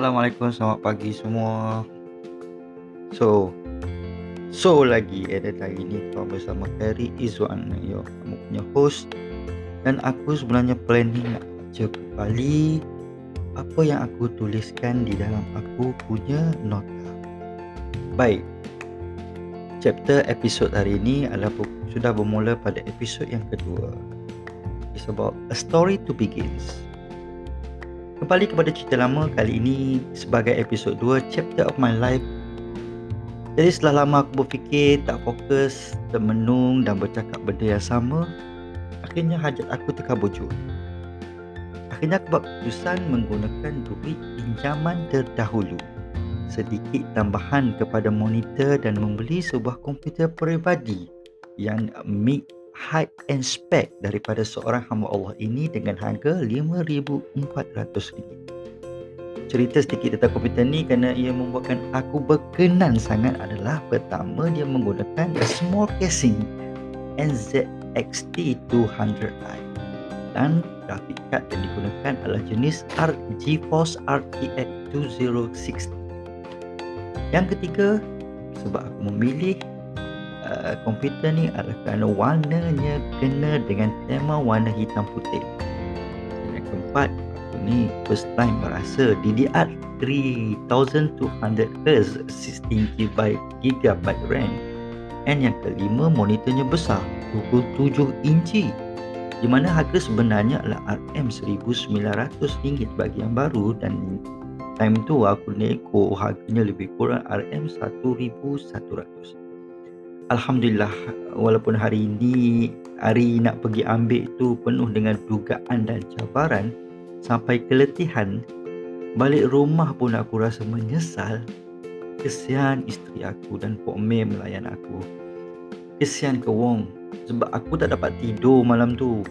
Assalamualaikum, selamat pagi semua. So lagi edit hari ni aku bersama Ferry Izwan, yo, kamu punya host. Dan aku sebenarnya planning nak baca kembali apa yang aku tuliskan di dalam aku punya nota. Baik, chapter episod hari ini adalah sudah bermula pada episod yang kedua. It's about a story to begins. Kembali kepada cerita lama, kali ini sebagai episod 2, chapter of my life. Jadi setelah lama aku berfikir, tak fokus, termenung dan bercakap benda yang sama, akhirnya hajat aku terkabul. Akhirnya aku buat keputusan menggunakan duit pinjaman terdahulu, sedikit tambahan kepada monitor dan membeli sebuah komputer peribadi yang mid height and spec daripada seorang hamba Allah ini dengan harga RM5,400. Cerita sedikit tentang komputer ni, kerana ia membuatkan aku berkenan sangat adalah pertama, dia menggunakan a small casing NZXT 200i dan grafik kad yang digunakan adalah jenis GeForce RTX 2060. Yang ketiga, sebab aku memilih komputer ni adalah kerana warnanya kena dengan tema warna hitam putih. Dan keempat, aku ni first time merasa DDR3200Hz 16GB RAM. Dan yang kelima, monitornya besar, 27 inci, di mana harga sebenarnya adalah RM1,900 bagi yang baru, dan time tu aku neko harganya lebih kurang RM1,100. Alhamdulillah, walaupun hari ini hari nak pergi ambil tu penuh dengan dugaan dan cabaran sampai keletihan, balik rumah pun aku rasa menyesal. Kesian isteri aku dan Pok Mei melayan aku. Kesian ke Wong, sebab aku tak dapat tidur malam tu.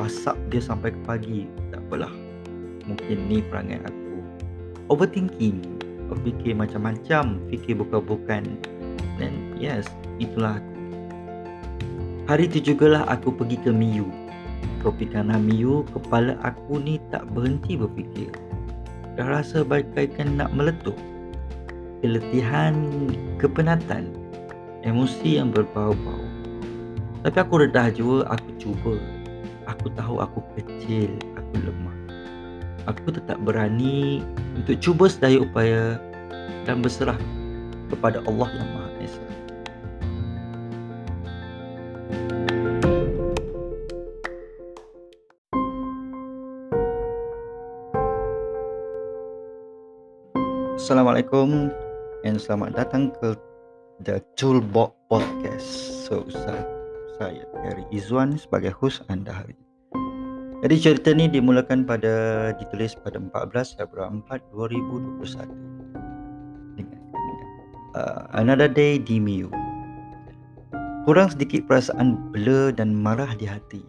WhatsApp dia sampai ke pagi. Tak apalah, mungkin ni perangai aku. Overthinking, fikir macam-macam, fikir bukan-bukan. Dan yes, itulah aku. Hari itu jugalah aku pergi ke Miu Tropicana. Miu, kepala aku ni tak berhenti berfikir. Dah rasa bagaikan nak meletup. Keletihan, kepenatan, emosi yang berbau-bau. Tapi aku redah jua, aku cuba. Aku tahu aku kecil, aku lemah. Aku tetap berani untuk cuba sedaya upaya dan berserah kepada Allah yang Maha Esa. Assalamualaikum dan selamat datang ke The Toolbox Podcast. Saya Kerry Izwan sebagai host anda hari ini. Jadi cerita ni ditulis pada 14 Februari 2021 dengan Another Day di Miu. Kurang sedikit perasaan blur dan marah di hati,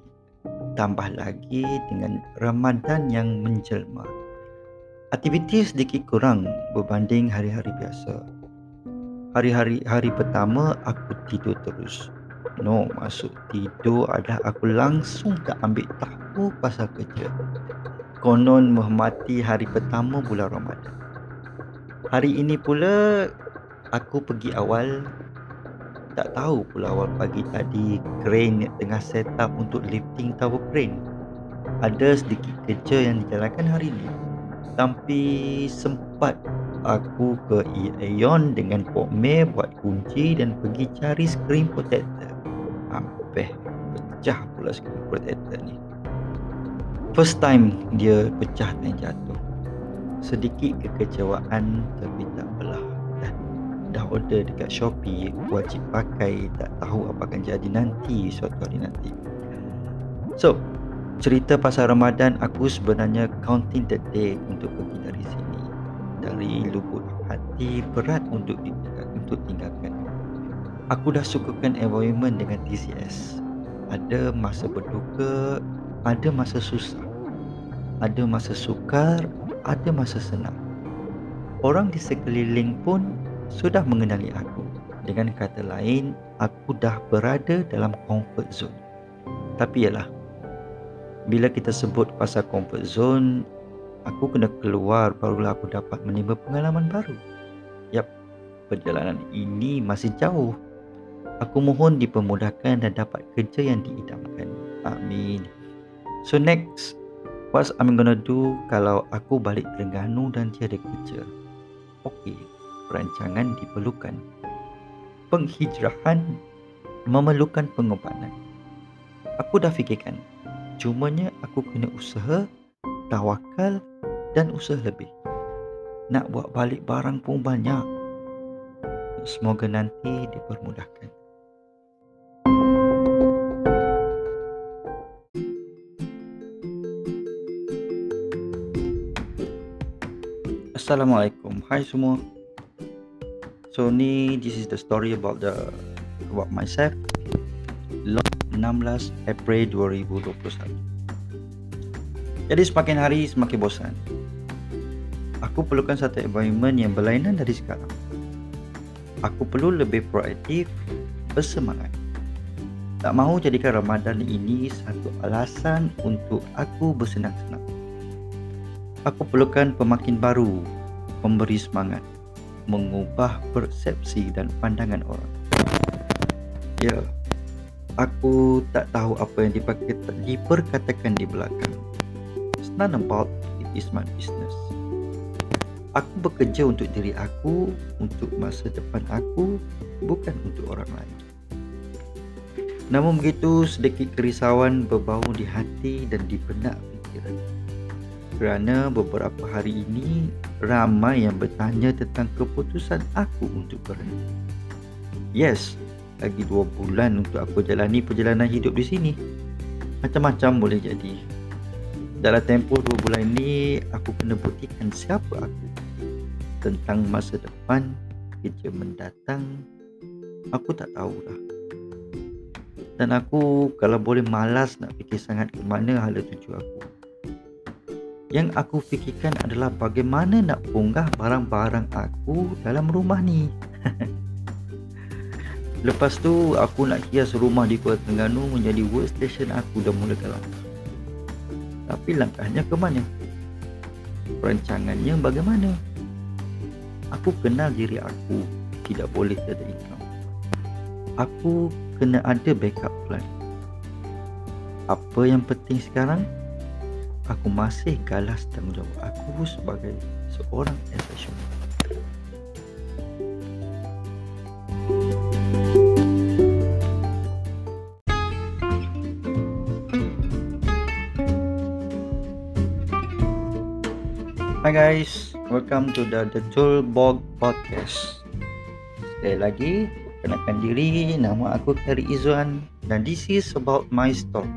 tambah lagi dengan Ramadan yang menjelma. Aktiviti sedikit kurang berbanding hari-hari biasa. Hari pertama aku tidur terus. No, masuk tidur adalah aku langsung tak ambil tahu pasal kerja. Konon menghormati hari pertama bulan Ramadan. Hari ini pula aku pergi awal. Tak tahu pula awal pagi tadi crane tengah set up untuk lifting tower crane. Ada sedikit kerja yang dijalankan hari ini. Tapi sempat aku ke Aeon dengan Pok Mei buat kunci dan pergi cari screen protector. Hampir pecah pula screen protector ni. First time dia pecah dan jatuh. Sedikit kekecewaan, tapi tak apalah. Dah order dekat Shopee, wajib pakai, tak tahu apa akan jadi nanti, suatu hari nanti. So, cerita pasal Ramadan, aku sebenarnya counting the day untuk pergi dari sini. Dari lubuk hati, berat untuk tinggalkan. Aku dah sukakan environment dengan TCS. Ada masa berduka, ada masa susah, ada masa sukar, ada masa senang. Orang di sekeliling pun sudah mengenali aku. Dengan kata lain, aku dah berada dalam comfort zone. Tapi ialah, bila kita sebut pasal comfort zone, Aku kena keluar barulah aku dapat menimba pengalaman baru. Yap, perjalanan ini masih jauh. Aku mohon dipermudahkan dan dapat kerja yang diidamkan. Amin. So next, what I'm gonna do kalau aku balik Terengganu dan tiada kerja? Okey, perancangan diperlukan. Penghijrahan memerlukan pengorbanan. Aku dah fikirkan. Cumanya aku kena usaha, tawakal dan usaha lebih. Nak buat balik barang pun banyak. Semoga nanti dipermudahkan. Assalamualaikum. Hai semua. So ni, this is the story about myself. Log 16 April 2021. Jadi semakin hari semakin bosan. Aku perlukan satu environment yang berlainan dari sekarang. Aku perlu lebih proaktif, bersemangat. Tak mahu jadikan Ramadan ini satu alasan untuk aku bersenang-senang. Aku perlukan pemakin baru, pemberi semangat, mengubah persepsi dan pandangan orang. Ya, aku tak tahu apa yang diperkatakan di belakang. It's not about it, is my business. Aku bekerja untuk diri aku, untuk masa depan aku, bukan untuk orang lain. Namun begitu, sedikit kerisauan berbau di hati dan di benak fikiran. Kerana beberapa hari ini, ramai yang bertanya tentang keputusan aku untuk berhenti. Yes, lagi 2 bulan untuk aku jalani perjalanan hidup di sini. Macam-macam boleh jadi. Dalam tempoh 2 bulan ini, aku kena buktikan siapa aku. Tentang masa depan, kerja mendatang, aku tak tahulah. Dan aku kalau boleh malas nak fikir sangat ke mana hala tuju aku. Yang aku fikirkan adalah bagaimana nak punggah barang-barang aku dalam rumah ni. Lepas tu aku nak hias rumah di Kuala Terengganu menjadi workstation aku dah mulakan langkah. Tapi langkahnya ke mana? Perancangannya bagaimana? Aku kenal diri aku, tidak boleh tiada income. Aku kena ada backup plan. Apa yang penting sekarang? Aku masih galas tanggungjawab aku sebagai seorang profesional. Hi guys, welcome to the Toolbox Podcast. Sekali lagi, perkenalkan diri, nama aku Kerry Izwan dan this is about my story.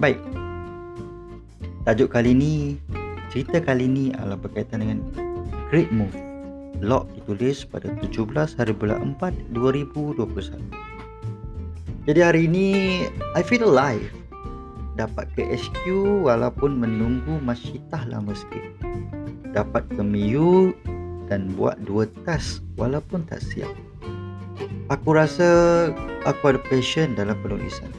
Baik, tajuk kali ni, cerita kali ni adalah berkaitan dengan Great Move. Log ditulis pada 17 hari bulan 4, 2021. Jadi hari ini, I feel alive. Dapat ke HQ walaupun menunggu masyitah lama sikit. Dapat ke Miu dan buat 2 task walaupun tak siap. Aku rasa aku ada passion dalam penulisan.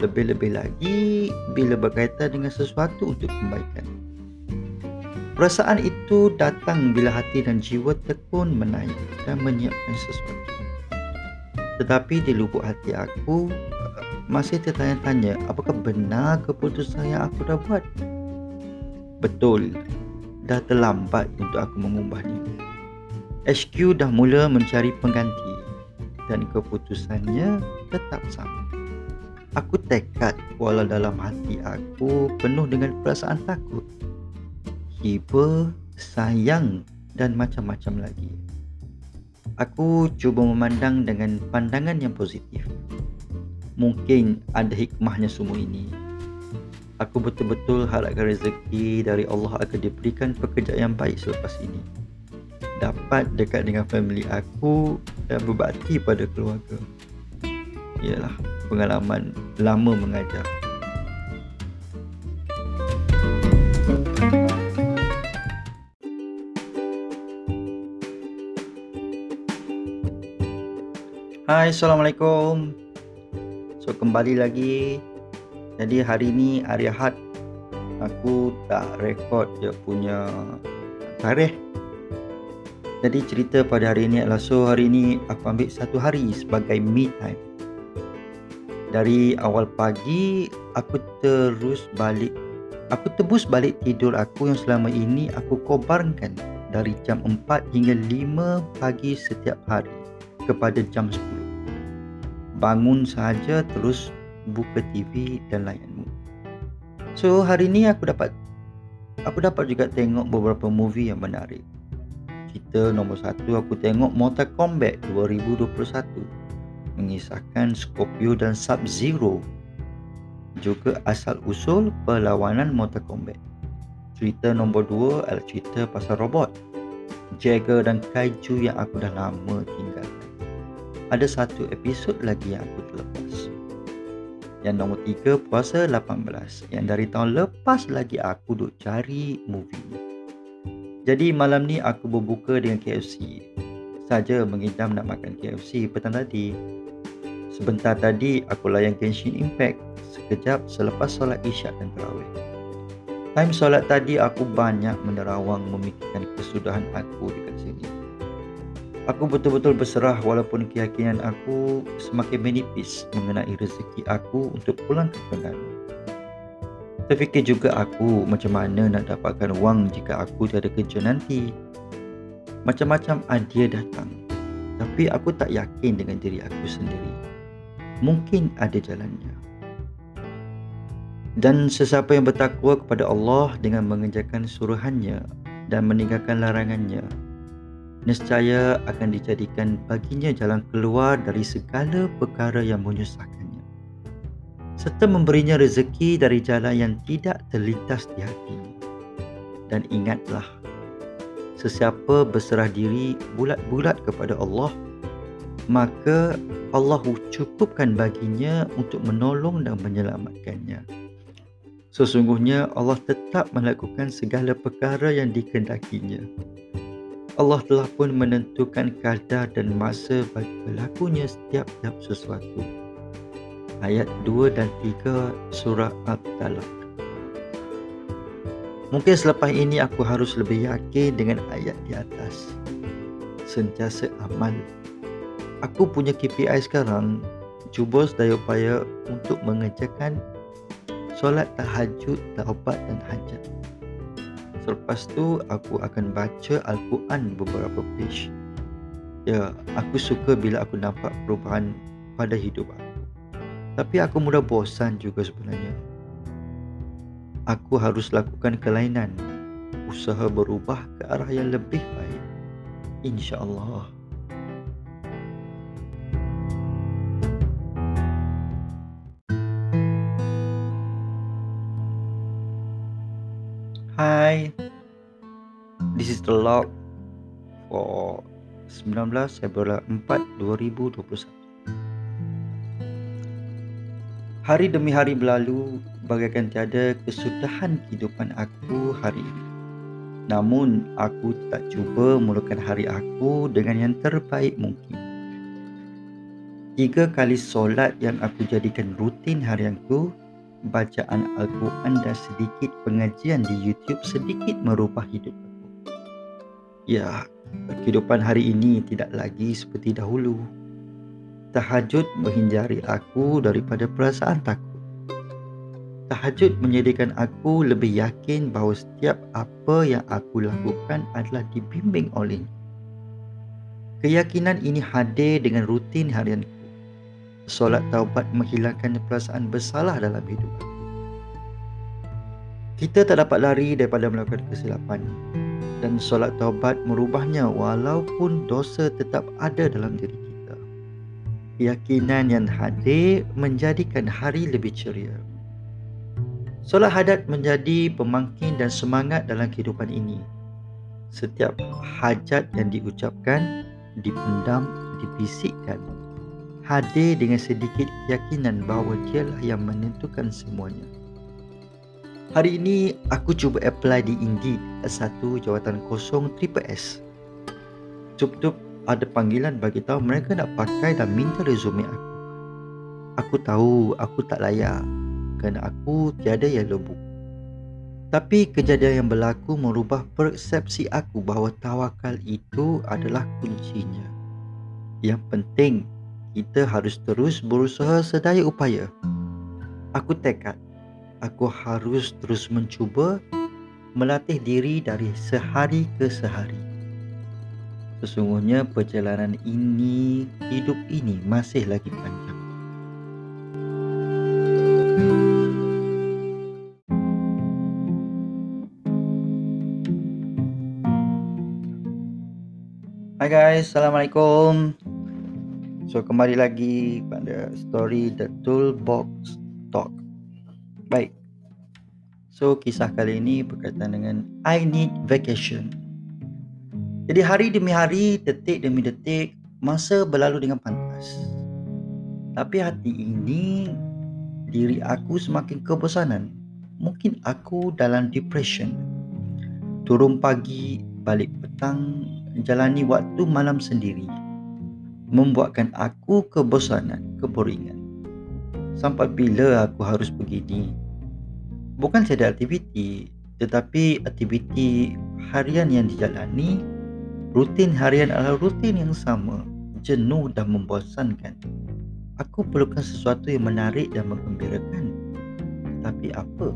Lebih-lebih lagi bila berkaitan dengan sesuatu untuk kebaikan. Perasaan itu datang bila hati dan jiwa tekun menaik dan menyiapkan sesuatu. Tetapi di lubuk hati aku masih tertanya-tanya, apakah benar keputusan yang aku dah buat? Betul, dah terlambat untuk aku mengubahnya. HQ dah mula mencari pengganti dan keputusannya tetap sama. Aku tekad walau dalam hati aku penuh dengan perasaan takut, hiba, sayang dan macam-macam lagi. Aku cuba memandang dengan pandangan yang positif. Mungkin ada hikmahnya semua ini. Aku betul-betul harapkan rezeki dari Allah akan diberikan pekerjaan yang baik selepas ini. Dapat dekat dengan family aku dan berbakti pada keluarga. Iyalah, pengalaman lama mengajar. Hai, Assalamualaikum. So kembali lagi. Jadi hari ni hari Ahad, aku tak rekod dia punya tarikh. Jadi cerita pada hari ini adalah, so hari ini aku ambil satu hari sebagai me time. Dari awal pagi aku tebus balik tidur aku yang selama ini aku kobarkan dari jam 4 hingga 5 pagi setiap hari kepada jam 10. Bangun sahaja terus buka TV dan layanmu. So hari ni aku dapat juga tengok beberapa movie yang menarik. Cerita nombor 1 aku tengok Mortal Kombat 2021. Mengisahkan Scorpio dan Sub-Zero, juga asal-usul perlawanan Mortal Kombat. Cerita nombor 2 adalah cerita pasal robot, Jagger dan Kaiju yang aku dah lama tinggalkan. Ada satu episod lagi yang aku terlepas. Yang nombor 3, puasa 18, yang dari tahun lepas lagi aku duk cari movie ni. Jadi malam ni aku berbuka dengan KFC saja, mengidam nak makan KFC petang tadi. Sebentar tadi aku layan Genshin Impact sekejap selepas solat isyak dan tarawih. Time solat tadi aku banyak menerawang memikirkan kesudahan aku dekat sini. Aku betul-betul berserah walaupun keyakinan aku semakin menipis mengenai rezeki aku untuk pulang ke Terengganu. Terfikir juga aku macam mana nak dapatkan wang jika aku tiada kerja nanti. Macam-macam idea datang, tapi aku tak yakin dengan diri aku sendiri. Mungkin ada jalannya. Dan sesiapa yang bertakwa kepada Allah dengan mengerjakan suruhannya dan meninggalkan larangannya, nescaya akan dijadikan baginya jalan keluar dari segala perkara yang menyusahkannya, serta memberinya rezeki dari jalan yang tidak terlintas di hatinya. Dan ingatlah, sesiapa berserah diri bulat-bulat kepada Allah, maka Allah cukupkan baginya untuk menolong dan menyelamatkannya. Sesungguhnya Allah tetap melakukan segala perkara yang dikehendakinya. Allah telah pun menentukan kadar dan masa bagi berlakunya setiap-tiap sesuatu. Ayat 2 dan 3 surah At-Talaq. Mungkin selepas ini aku harus lebih yakin dengan ayat di atas. Sentiasa amal. Aku punya KPI sekarang, cuba sedaya upaya untuk mengerjakan solat tahajud, taubat dan hajat. Selepas tu aku akan baca Al-Quran beberapa page. Ya, aku suka bila aku nampak perubahan pada hidup aku. Tapi aku mudah bosan juga sebenarnya. Aku harus lakukan kelainan, usaha berubah ke arah yang lebih baik, insya-Allah. Hi, this is the log for 19 Februari 4, 2021. Hari demi hari berlalu bagaikan tiada kesudahan kehidupan aku hari ini. Namun aku tak cuba mulakan hari aku dengan yang terbaik mungkin. 3 kali solat yang aku jadikan rutin harianku, bacaan Al-Quran dan sedikit pengajian di YouTube sedikit merubah hidup aku. Ya, kehidupan hari ini tidak lagi seperti dahulu. Tahajud menghindari aku daripada perasaan takut. Tahajud menjadikan aku lebih yakin bahawa setiap apa yang aku lakukan adalah dibimbing olehnya. Keyakinan ini hadir dengan rutin harianku. Solat taubat menghilangkan perasaan bersalah dalam hidup. Kita tak dapat lari daripada melakukan kesilapan, dan solat taubat merubahnya walaupun dosa tetap ada dalam diri kita. Keyakinan yang hadir menjadikan hari lebih ceria. Solat hadat menjadi pemangkin dan semangat dalam kehidupan ini. Setiap hajat yang diucapkan, dipendam, dibisikkan, hadir dengan sedikit keyakinan bahawa dialah yang menentukan semuanya. Hari ini aku cuba apply di Indeed satu jawatan kosong TPS. Cukup ada panggilan bagi tahu mereka nak pakai dan minta resume aku. Aku tahu aku tak layak kerana aku tiada yellow book. Tapi kejadian yang berlaku merubah persepsi aku bahawa tawakal itu adalah kuncinya. Yang penting, kita harus terus berusaha sedaya upaya. Aku tekad, aku harus terus mencuba melatih diri dari sehari ke sehari. Sesungguhnya perjalanan ini, hidup ini masih lagi panjang. Hai guys, Assalamualaikum. So kembali lagi pada story The Toolbox Talk. Baik. So kisah kali ini berkaitan dengan I Need Vacation. Jadi hari demi hari, detik demi detik, masa berlalu dengan pantas. Tapi hati ini, diri aku semakin kebosanan. Mungkin aku dalam depression. Turun pagi, balik petang, jalani waktu malam sendiri membuatkan aku kebosanan, keboringan. Sampai bila aku harus begini? Bukan tiada aktiviti, tetapi aktiviti harian yang dijalani, rutin harian ala rutin yang sama, jenuh dan membosankan. Aku perlukan sesuatu yang menarik dan menggembirakan. Tapi apa?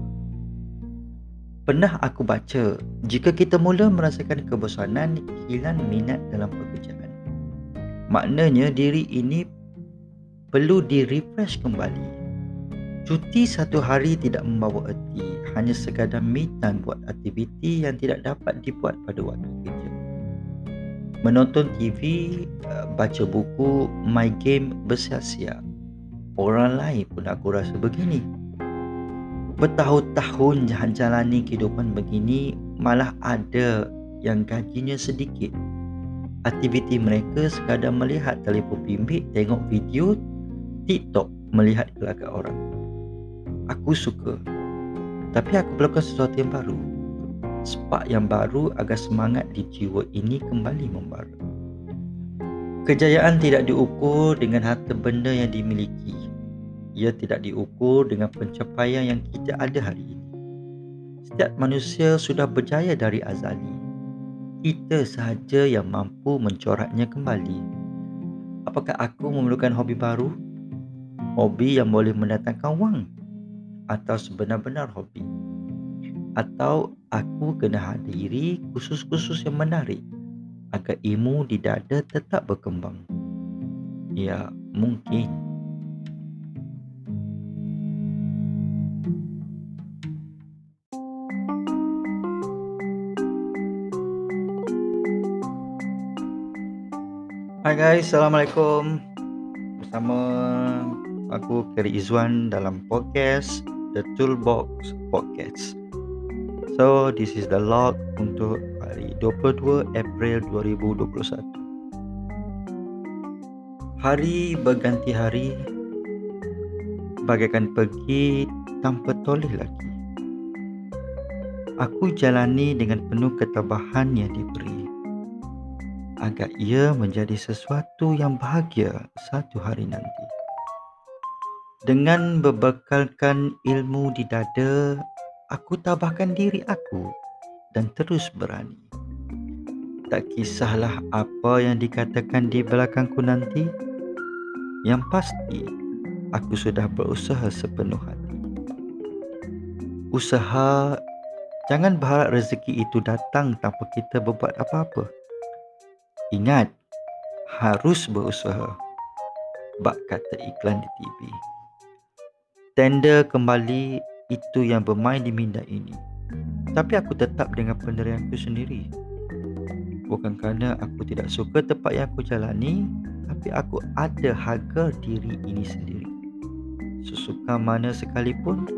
Pernah aku baca, jika kita mula merasakan kebosanan, hilang minat dalam pekerjaan. Maknanya diri ini perlu di-refresh kembali. Cuti satu hari tidak membawa erti, hanya sekadar me-time buat aktiviti yang tidak dapat dibuat pada waktu kerja. Menonton TV, baca buku, main game bersia-sia. Orang lain pun aku rasa begini. Bertahun-tahun jalani kehidupan begini, malah ada yang gajinya sedikit. Aktiviti mereka sekadar melihat telefon bimbit, tengok video TikTok, melihat gelagat orang. Aku suka, tapi aku perlukan sesuatu yang baru. Spark yang baru agar semangat di jiwa ini kembali membara. Kejayaan tidak diukur dengan harta benda yang dimiliki. Ia tidak diukur dengan pencapaian yang kita ada hari ini. Setiap manusia sudah berjaya dari azali. Kita sahaja yang mampu mencoraknya kembali. Apakah aku memerlukan hobi baru? Hobi yang boleh mendatangkan wang? Atau sebenar-benar hobi? Atau aku kena hadiri kursus-kursus yang menarik agar ilmu di dada tetap berkembang? Ya, mungkin. Hai guys, Assalamualaikum. Bersama aku Kerry Izwan dalam podcast The Toolbox Podcast. So, this is the log untuk hari 22 April 2021. Hari berganti hari, bagaikan pergi tanpa toleh lagi. Aku jalani dengan penuh ketabahan yang diberi, agar ia menjadi sesuatu yang bahagia satu hari nanti. Dengan berbekalkan ilmu di dada, aku tabahkan diri aku dan terus berani. Tak kisahlah apa yang dikatakan di belakangku nanti, yang pasti aku sudah berusaha sepenuh hati. Usaha, jangan berharap rezeki itu datang tanpa kita berbuat apa-apa. Ingat, harus berusaha. Bak kata iklan di TV. Tender kembali itu yang bermain di minda ini. Tapi aku tetap dengan pendirianku sendiri. Bukan kerana aku tidak suka tempat yang aku jalani, tapi aku ada harga diri ini sendiri. Sesuka mana sekalipun,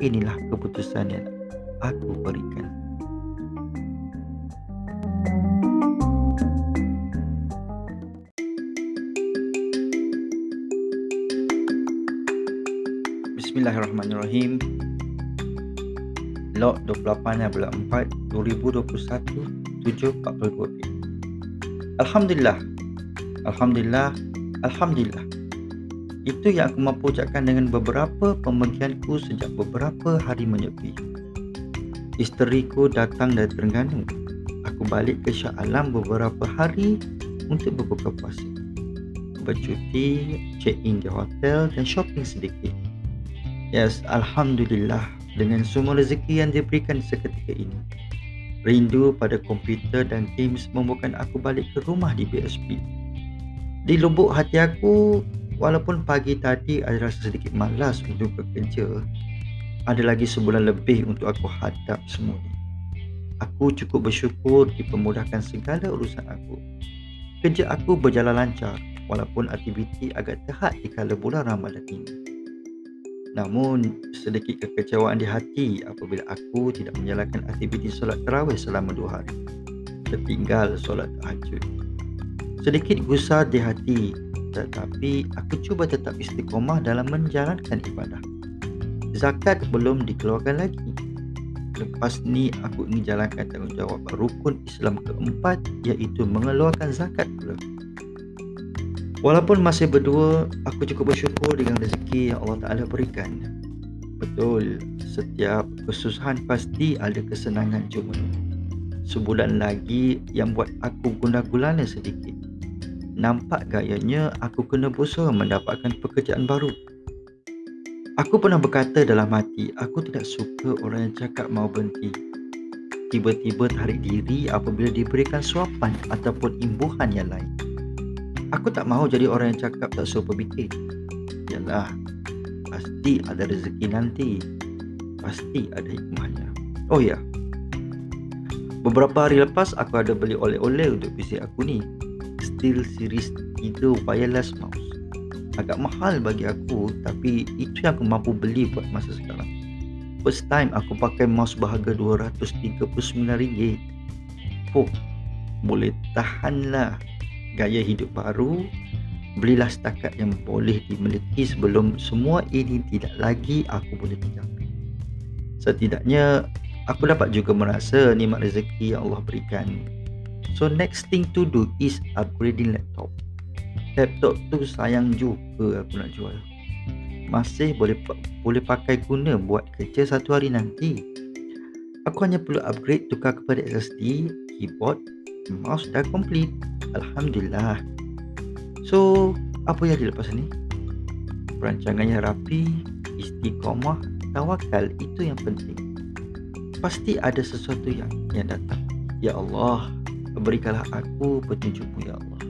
inilah keputusan yang aku berikan. Bismillahirrahmanirrahim. Log 28/4/2021, 7:42. Alhamdulillah. Itu yang aku mampu ucapkan dengan beberapa pemergianku sejak beberapa hari menyepi. Isteriku datang dari Terengganu. Aku balik ke Shah Alam beberapa hari untuk berbuka puasa, bercuti, check-in di hotel dan shopping sedikit. Yes, Alhamdulillah dengan semua rezeki yang diberikan seketika ini. Rindu pada komputer dan games membuatkan aku balik ke rumah di BSP. Di lubuk hati aku, walaupun pagi tadi ada rasa sedikit malas untuk bekerja, ada lagi sebulan lebih untuk aku hadap semua ini. Aku cukup bersyukur dipermudahkan segala urusan aku. Kerja aku berjalan lancar walaupun aktiviti agak terhad di kala bulan Ramadan ini. Namun, sedikit kekecewaan di hati apabila aku tidak menjalankan aktiviti solat tarawih selama 2 hari. Tertinggal solat tahajud. Sedikit gusar di hati, tetapi aku cuba tetap istiqomah dalam menjalankan ibadah. Zakat belum dikeluarkan lagi. Lepas ni aku ingin jalankan tanggungjawab rukun Islam keempat, iaitu mengeluarkan zakat pula. Walaupun masih berdua, aku cukup bersyukur dengan rezeki yang Allah Ta'ala berikan. Betul, setiap kesusahan pasti ada kesenangan cuma. Sebulan lagi yang buat aku guna-gulana sedikit. Nampak gayanya aku kena berusaha mendapatkan pekerjaan baru. Aku pernah berkata dalam hati, aku tidak suka orang yang cakap mau berhenti. Tiba-tiba tarik diri apabila diberikan suapan ataupun imbuhan yang lain. Aku tak mahu jadi orang yang cakap tak suruh berfikir. Yalah, pasti ada rezeki nanti. Pasti ada hikmahnya. Oh ya, beberapa hari lepas aku ada beli oleh-oleh untuk PC aku ni. Steel Series 3 wireless mouse. Agak mahal bagi aku, tapi itu yang aku mampu beli buat masa sekarang. First time aku pakai mouse berharga RM239. Oh, boleh tahanlah. Gaya hidup baru, belilah setakat yang boleh dimiliki sebelum semua ini tidak lagi aku boleh dicapai. Setidaknya aku dapat juga merasa nikmat rezeki yang Allah berikan. So next thing to do is upgrading laptop. Laptop tu sayang juga aku nak jual. Masih boleh pakai guna buat kerja satu hari nanti. Aku hanya perlu upgrade, tukar kepada SSD, keyboard, mouse dah complete. Alhamdulillah. So, apa yang dilepas ni? Perancangannya rapi, istiqamah, tawakal, itu yang penting. Pasti ada sesuatu yang datang. Ya Allah, berikanlah aku petunjukmu ya Allah.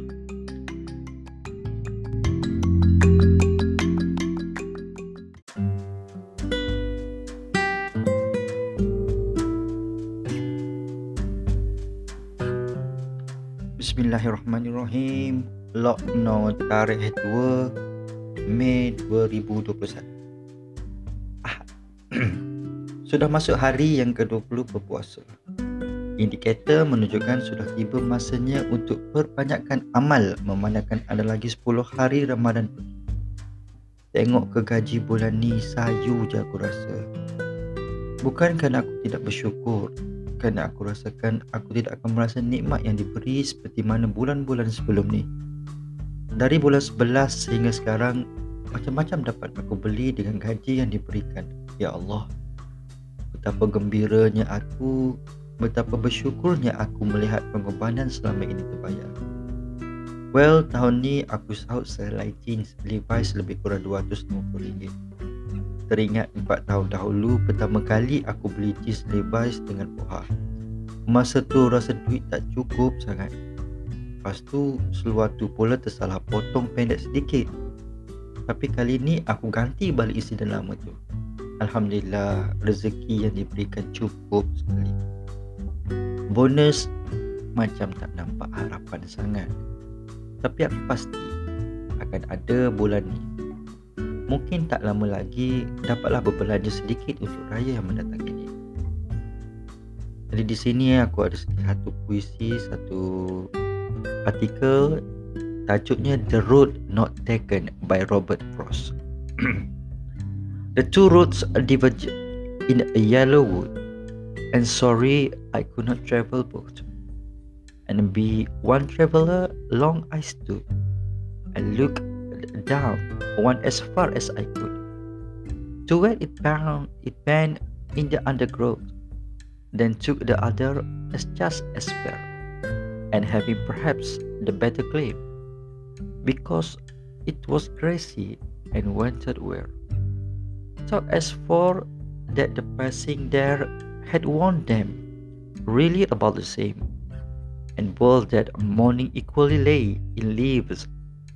Bismillahirrahmanirrahim. Log No tarikh 2 Mei 2021. Sudah masuk hari yang ke-20 berpuasa. Indikator menunjukkan sudah tiba masanya untuk perbanyakkan amal memandangkan ada lagi 10 hari Ramadan. Tengok ke gaji bulan ni, sayu je aku rasa. Bukan kerana aku tidak bersyukur, kerana aku rasakan aku tidak akan merasa nikmat yang diberi seperti mana bulan-bulan sebelum ni. Dari bulan 11 sehingga sekarang, macam-macam dapat aku beli dengan gaji yang diberikan. Ya Allah, betapa gembiranya aku, betapa bersyukurnya aku melihat pengorbanan selama ini terbayar. Well, tahun ni aku sahut selai jeans Levi's lebih kurang RM250. Teringat 4 tahun dahulu pertama kali aku beli jeans Levi's dengan poha. Masa tu rasa duit tak cukup sangat. Lepas tu seluar tu pula tersalah potong pendek sedikit. Tapi kali ni aku ganti balik isi dan lama tu. Alhamdulillah, rezeki yang diberikan cukup sekali. Bonus macam tak nampak harapan sangat. Tapi aku pasti akan ada bulan ni. Mungkin tak lama lagi dapatlah berbelanja sedikit untuk raya yang mendatang ini. Jadi di sini aku ada satu puisi, satu artikel. Tajuknya The Road Not Taken by Robert Frost. The two roads diverge in a yellow wood, and sorry I could not travel both. And be one traveller long I stood, and look down one as far as I could. To where it bound in the undergrowth, then took the other as just a spare, and having perhaps the better claim, because it was greasy and wanted wear. So as for that, the passing there had worn them really about the same, and both that morning equally lay in leaves,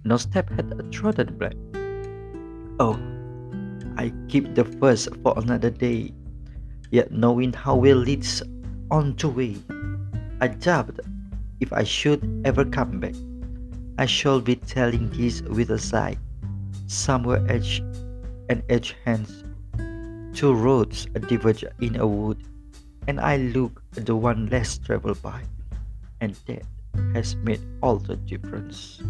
no step had a trodden black. Oh, I keep the first for another day, yet knowing how well leads on to way, I doubted if I should ever come back. I shall be telling this with a sigh, somewhere edge and edge hence. Two roads diverge in a wood, and I look at the one less travelled by, and that has made all the difference.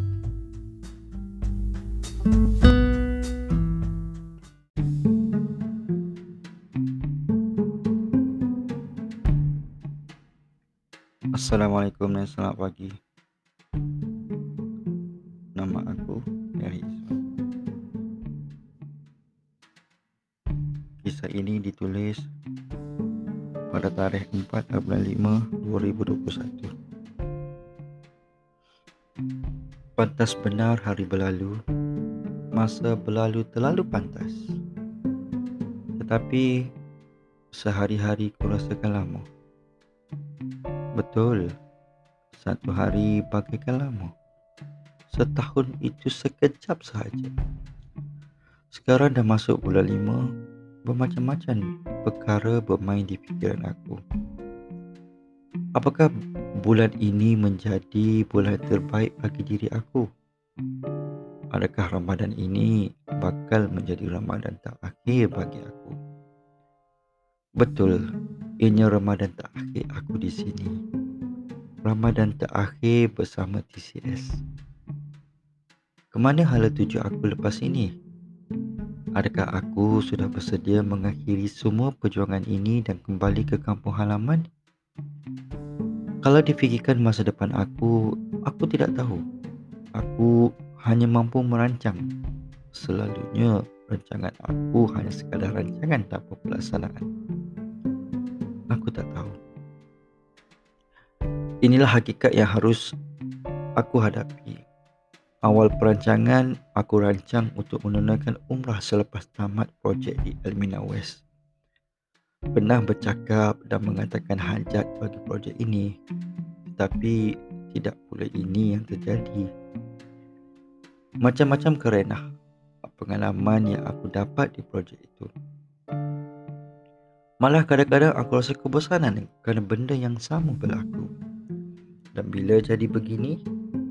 Assalamualaikum dan selamat pagi. Nama aku Ferry Izwan. Kisah ini ditulis pada tarikh 4 April 5, 2021. Pantas benar hari berlalu, masa berlalu terlalu pantas. Tetapi sehari-hari ku rasakan lama. Betul, satu hari bagaikan lama, setahun itu sekejap sahaja. Sekarang dah masuk bulan 5, bermacam-macam perkara bermain di fikiran aku. Apakah bulan ini menjadi bulan terbaik bagi diri aku? Adakah Ramadan ini bakal menjadi Ramadan terakhir bagi aku? Betul, ianya Ramadan terakhir aku di sini. Ramadan terakhir bersama TCS. Kemana hala tuju aku lepas ini? Adakah aku sudah bersedia mengakhiri semua perjuangan ini dan kembali ke kampung halaman? Kalau difikirkan masa depan aku tidak tahu. Aku hanya mampu merancang. Selalunya rancangan aku hanya sekadar rancangan tanpa pelaksanaan. Aku tak tahu. Inilah hakikat yang harus aku hadapi. Awal perancangan, aku rancang untuk menunaikan umrah selepas tamat projek di Elmina West. Pernah bercakap dan mengatakan hajat bagi projek ini, tetapi tidak pula ini yang terjadi. Macam-macam kerenah pengalaman yang aku dapat di projek itu. Malah kadang-kadang aku rasa kebosanan kerana benda yang sama berlaku. Dan bila jadi begini,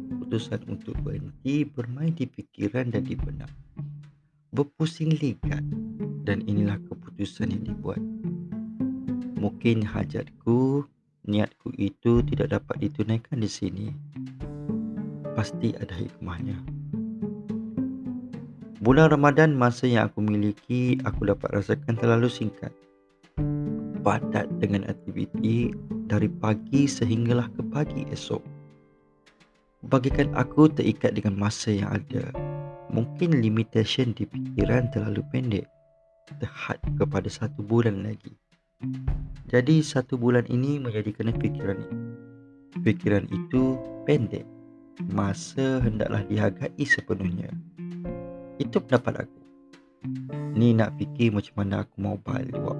keputusan untuk berhenti bermain di fikiran dan di benak, berpusing ligat, dan inilah keputusan yang dibuat. Mungkin hajatku, niatku itu tidak dapat ditunaikan di sini. Pasti ada hikmahnya. Bulan Ramadan masa yang aku miliki, aku dapat rasakan terlalu singkat. Padat dengan aktiviti dari pagi sehinggalah ke pagi esok. Bagikan aku terikat dengan masa yang ada. Mungkin limitation di fikiran terlalu pendek, terhad kepada 1 bulan lagi. Jadi 1 bulan ini menjadikan fikiran itu pendek. Masa hendaklah dihargai sepenuhnya. Itu pendapat aku. Ni nak fikir macam mana aku mau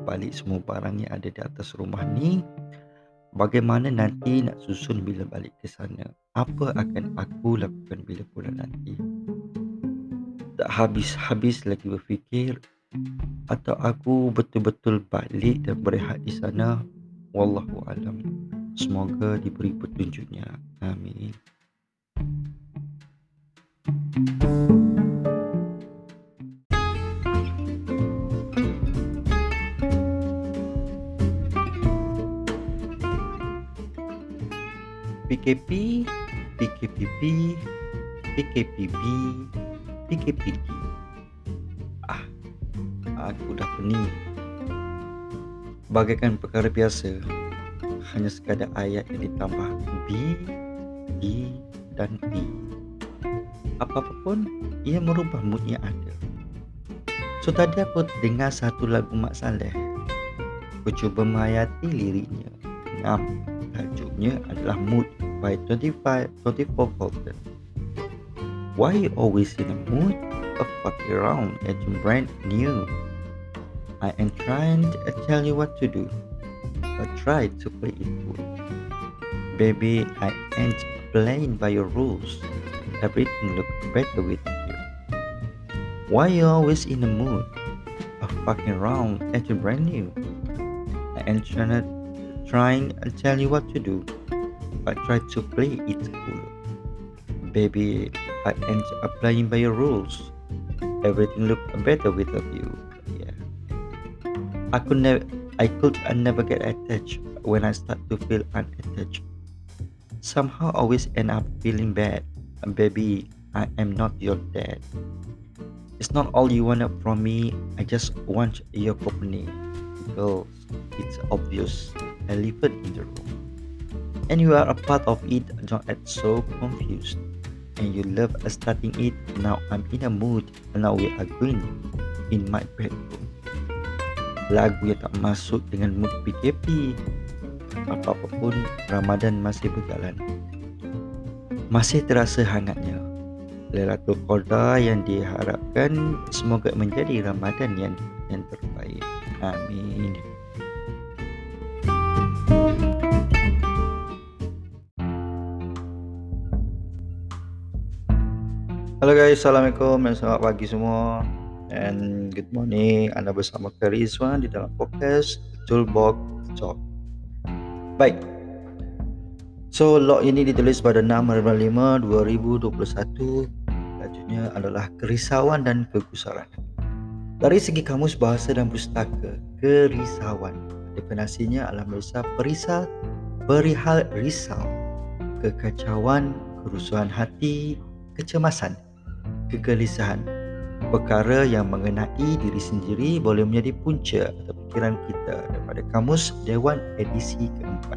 balik semua barang yang ada di atas rumah ni. Bagaimana nanti nak susun bila balik ke sana? Apa akan aku lakukan bila pulang nanti? Tak habis-habis lagi berfikir. Atau aku betul-betul balik dan berehat di sana? Wallahu alam. Semoga diberi petunjuknya. Amin. PKP, PKPP, PKPB, PKPD. Aku dah pening. Bagaikan perkara biasa, hanya sekadar ayat yang ditambah B, D dan P. Apa-apa pun, ia merubah mood yang ada. So tadi aku dengar satu lagu Mak Saleh. bercuba menghayati liriknya. 6. Tajuknya adalah Mood by 24 Corpus. Why you always in a mood of fucking around at brand new? I am trying to tell you what to do, but try to play it cool. Baby, I ain't playing by your rules. Everything looks better with you. Why you always in the mood of fucking around at your brand new? I am trying to tell you what to do, but try to play it cool. Baby, I ain't playing by your rules. Everything looks better with you. Yeah. I could never get attached when I start to feel unattached. Somehow always end up feeling bad. Baby, I am not your dad. It's not all you want from me. I just want your company. Girls, it's obvious. Elephant in the room. And you are a part of it. Don't act so confused. And you love starting it. Now I'm in a mood. Now we are going in my bedroom. Lagu yang tak masuk dengan mood PKP. Apa-apapun, Ramadan masih berjalan. Masih terasa hangatnya Lailatul Qadar yang diharapkan. Semoga menjadi Ramadan yang terbaik. Amin. Halo guys, Assalamualaikum dan selamat pagi semua. And good morning. Anda bersama Kerry Izwan di dalam podcast Toolbox Talk. Baik. So, log ini ditulis pada 6 November 2021. Tajuknya adalah kerisauan dan kegusaran. Dari segi kamus bahasa dan pustaka, kerisauan definisinya adalah merusak perisau, perihal risau, kekacauan, kerusuhan hati, kecemasan, kegelisahan. Perkara yang mengenai diri sendiri boleh menjadi punca atau fikiran kita daripada Kamus Dewan edisi keempat.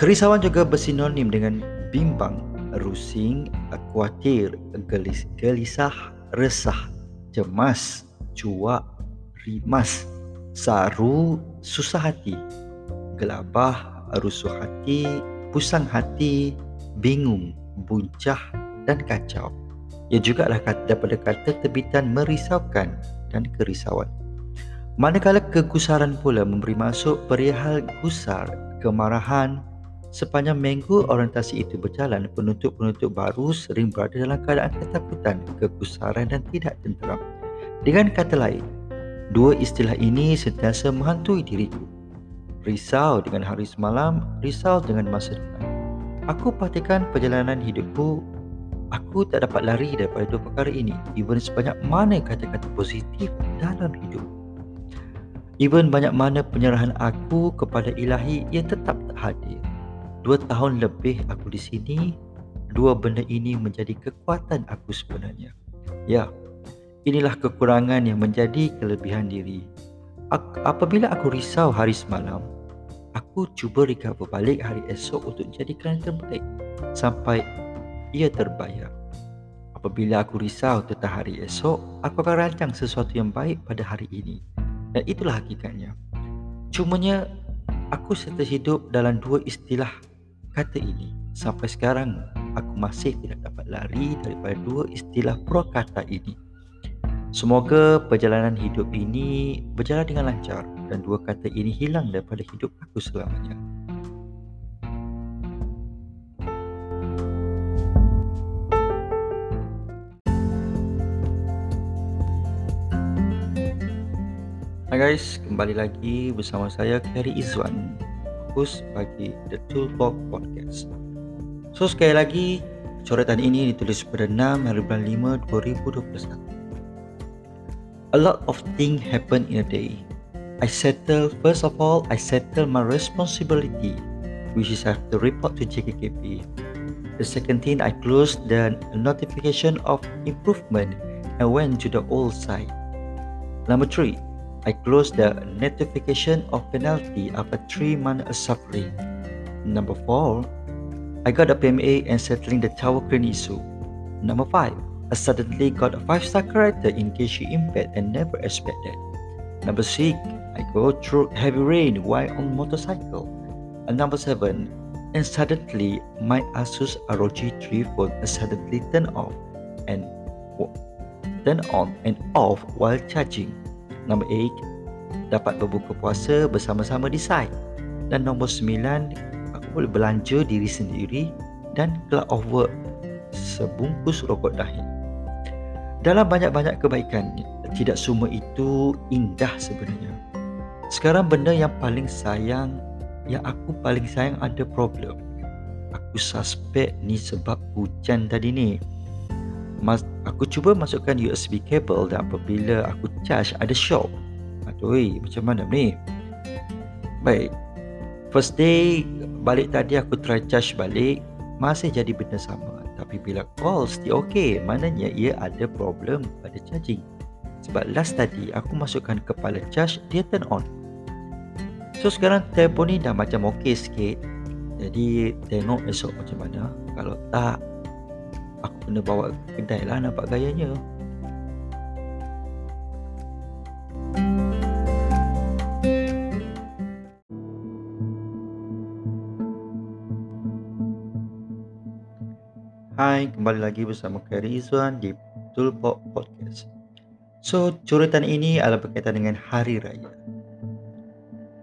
Kerisauan juga bersinonim dengan bimbang, rusing, khawatir, gelisah, resah, cemas, cuak, rimas, saru, susah hati, gelabah, rusuh hati, pusang hati, bingung, buncah dan kacau. Ia juga adalah kata daripada kata terbitan merisaukan dan kerisauan. Manakala kegusaran pula memberi masuk perihal gusar, kemarahan. Sepanjang minggu orientasi itu berjalan, penuntut-penuntut baru sering berada dalam keadaan ketakutan, kegusaran dan tidak tenteram. Dengan kata lain, dua istilah ini sentiasa menghantui diriku. Risau dengan hari semalam, risau dengan masa depan. Aku perhatikan perjalanan hidupku. Aku tak dapat lari daripada dua perkara ini. Even sebanyak mana kata-kata positif dalam hidup, even banyak mana penyerahan aku kepada ilahi, ia tetap tak hadir. 2 tahun lebih aku di sini. Dua benda ini menjadi kekuatan aku sebenarnya. Ya, inilah kekurangan yang menjadi kelebihan diri. Apabila aku risau hari semalam, aku cuba recover balik hari esok untuk jadikan yang terbaik sampai ia terbayar. Apabila aku risau tentang hari esok, aku akan rancang sesuatu yang baik pada hari ini. Dan itulah hakikatnya. Cumanya, aku serta hidup dalam dua istilah kata ini. Sampai sekarang, aku masih tidak dapat lari daripada dua istilah prakata ini. Semoga perjalanan hidup ini berjalan dengan lancar dan dua kata ini hilang daripada hidup aku selamanya. Hai guys, kembali lagi bersama saya Ferry Izwan, host bagi The Toolbox Podcast. So, sekali lagi, coretan ini ditulis pada 6 November 2021. A lot of things happen in a day. First of all, I settle my responsibility, which is I have to report to JKKP. The second thing, I closed the notification of improvement and went to the old site. Number 3, I closed the notification of penalty after 3 months of suffering. Number 4, I got a PMA and settling the tower crane issue. Number 5, I suddenly got a 5-star character in Genshin Impact and never expected. Number 6, I go through heavy rain while on motorcycle. And number 7, and suddenly my Asus ROG 3 phone suddenly turn on and off while charging. Number 8, dapat berbuka puasa bersama-sama di site. Dan nombor 9, aku boleh belanja diri sendiri dan clock of work sebungkus rokok dahi. Dalam banyak-banyak kebaikan, tidak semua itu indah sebenarnya. Sekarang benda yang aku paling sayang ada problem. Aku suspek ni sebab hujan tadi ni. Aku cuba masukkan USB cable dan apabila aku charge ada shock. Aduh, macam mana ni? Baik. First day balik tadi aku try charge balik, masih jadi benda sama. Tapi bila call still okay, maknanya ia ada problem pada charging. Sebab last tadi aku masukkan kepala charge, dia turn on. So sekarang telefon ni dah macam okay sikit. Jadi tengok esok macam mana. Kalau tak, aku kena bawa ke kedai lah nampak gayanya. Hai, kembali lagi bersama Kerry Izwan di Toolbox Podcast. So, cuitan ini adalah berkaitan dengan Hari Raya.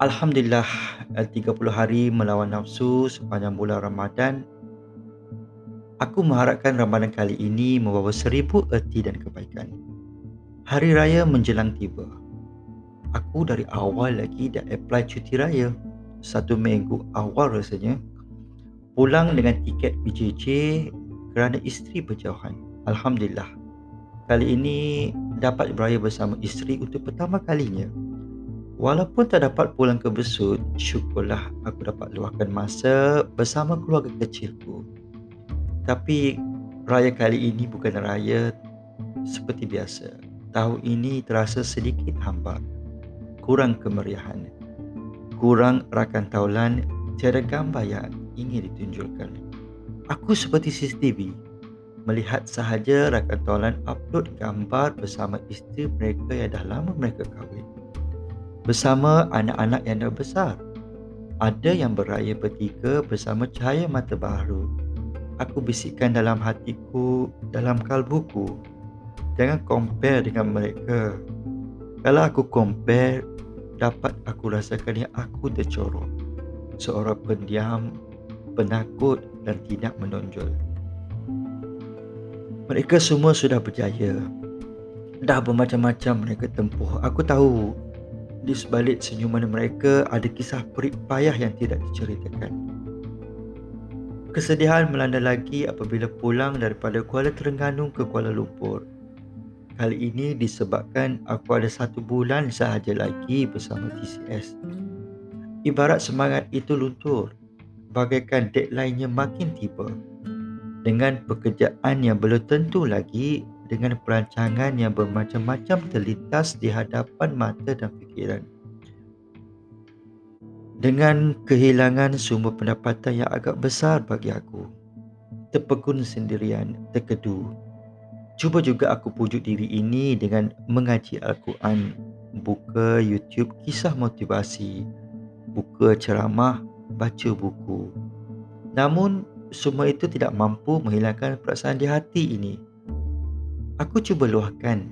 Alhamdulillah, 30 hari melawan nafsu sepanjang bulan Ramadan. Aku mengharapkan Ramadan kali ini membawa 1000 erti dan kebaikan. Hari Raya menjelang tiba. Aku dari awal lagi dah apply cuti raya. 1 minggu awal rasanya. Pulang dengan tiket BJJ kerana isteri berjauhan. Alhamdulillah, kali ini dapat beraya bersama isteri untuk pertama kalinya. Walaupun tak dapat pulang ke Besut, syukurlah aku dapat luahkan masa bersama keluarga kecilku. Tapi raya kali ini bukan raya seperti biasa. Tahun ini terasa sedikit hambar, kurang kemeriahan, kurang rakan taulan, tiada gambar yang ingin ditunjukkan. Aku seperti CCTV, melihat sahaja rakan taulan upload gambar bersama isteri mereka yang dah lama mereka kahwin, bersama anak-anak yang dah besar. Ada yang beraya bertiga bersama cahaya mata baru. Aku bisikkan dalam hatiku, dalam kalbuku, jangan compare dengan mereka. Kalau aku compare, dapat aku rasakan yang aku tercorok. Seorang pendiam, penakut dan tidak menonjol. Mereka semua sudah berjaya. Dah bermacam-macam mereka tempuh. Aku tahu di sebalik senyuman mereka ada kisah perit payah yang tidak diceritakan. Kesedihan melanda lagi apabila pulang daripada Kuala Terengganu ke Kuala Lumpur. Kali ini disebabkan aku ada 1 bulan sahaja lagi bersama TCS. Ibarat semangat itu luntur, bagaikan deadline-nya makin tiba. Dengan pekerjaan yang belum tentu lagi, dengan perancangan yang bermacam-macam terlintas di hadapan mata dan fikiran, dengan kehilangan sumber pendapatan yang agak besar bagi aku, terpekun sendirian, terkedu. Cuba juga aku pujuk diri ini dengan mengaji Al-Quran, buka YouTube kisah motivasi, buka ceramah, baca buku. Namun semua itu tidak mampu menghilangkan perasaan di hati ini. Aku cuba luahkan,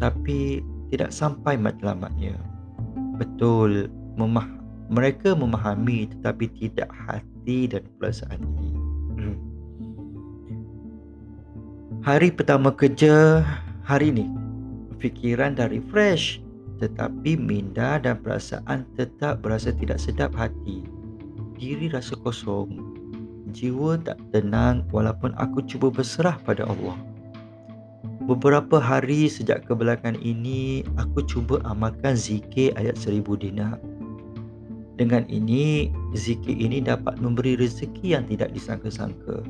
tapi tidak sampai matlamatnya. Betul, mereka memahami tetapi tidak hati dan perasaan ini. Hari pertama kerja hari ini, fikiran dah refresh, tetapi minda dan perasaan tetap berasa tidak sedap hati. Diri rasa kosong, jiwa tak tenang walaupun aku cuba berserah pada Allah. Beberapa hari sejak kebelakangan ini, aku cuba amalkan zikir ayat 1000 dinar. Dengan ini, zikir ini dapat memberi rezeki yang tidak disangka-sangka.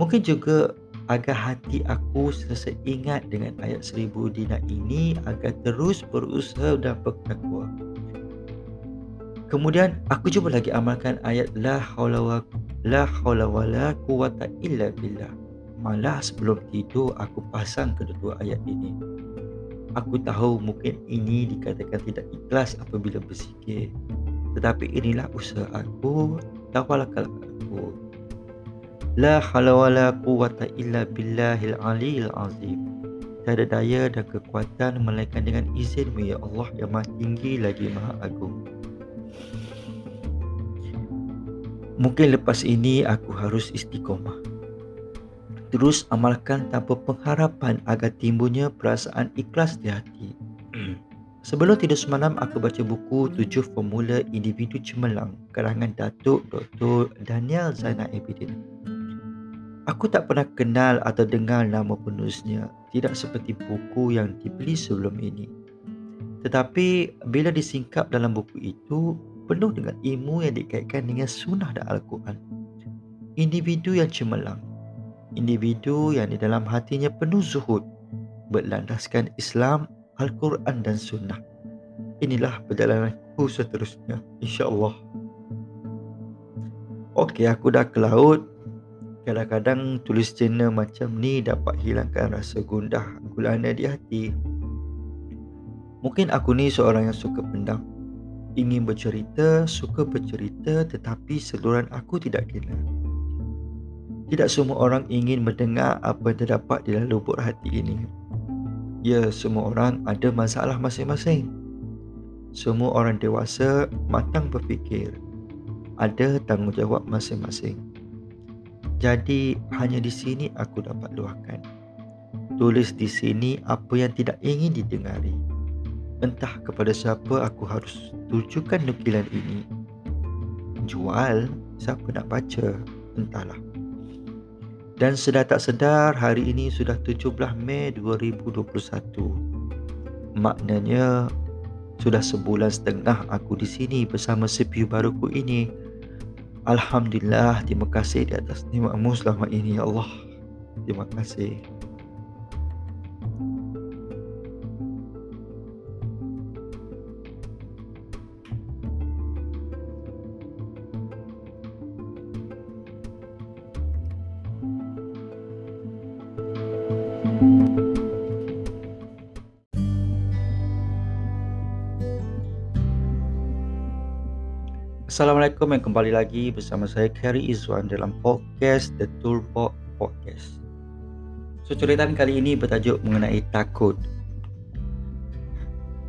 Mungkin juga agar hati aku sentiasa ingat dengan ayat 1000 dinar ini agar terus berusaha dan bertakwa. Kemudian aku cuba lagi amalkan ayat la haula wala quwwata illa billah. Malah sebelum tidur aku pasang kedua ayat ini. Aku tahu mungkin ini dikatakan tidak ikhlas apabila berzikir, tetapi inilah usaha aku, tawalah kalau aku. La hawla wala quwwata illa billahil aliyil azim. Tak ada daya dan kekuatan melainkan dengan izin-Mu ya Allah yang Maha Tinggi lagi Maha Agung. Mungkin lepas ini aku harus istiqomah. Terus amalkan tanpa pengharapan agar timbulnya perasaan ikhlas di hati. Sebelum tidur semalam, aku baca buku 7 Formula Individu Cemerlang karangan Datuk Dr. Daniel Zainal Abidin. Aku tak pernah kenal atau dengar nama penulisnya, tidak seperti buku yang dibeli sebelum ini. Tetapi bila disingkap dalam buku itu, penuh dengan ilmu yang dikaitkan dengan sunnah dan Al-Quran. Individu yang cemerlang, individu yang di dalam hatinya penuh zuhud, berlandaskan Islam, Al-Quran dan sunnah. Inilah perjalananku seterusnya, insya-Allah. Okey, aku dah ke laut. Kadang-kadang tulis jurnal macam ni dapat hilangkan rasa gundah gulana di hati. Mungkin aku ni seorang yang suka pendam. Ingin bercerita, suka bercerita, tetapi seluruhan aku tidak kena. Tidak semua orang ingin mendengar apa yang terdapat di dalam lubuk hati ini. Ya, semua orang ada masalah masing-masing. Semua orang dewasa, matang berfikir. Ada tanggungjawab masing-masing. Jadi, hanya di sini aku dapat luahkan. Tulis di sini apa yang tidak ingin didengari. Entah kepada siapa aku harus tujukan nukilan ini. Jual, siapa nak baca, entahlah. Dan sedar tak sedar, hari ini sudah 17 Mei 2021. Maknanya, sudah sebulan setengah aku di sini bersama CPU baruku ini. Alhamdulillah, terima kasih di atas nikmat-Mu selama ini, ya Allah. Terima kasih. Assalamualaikum, dan kembali lagi bersama saya Kerry Izwan dalam podcast The Toolbox Podcast. So, ceritaan kali ini bertajuk mengenai takut.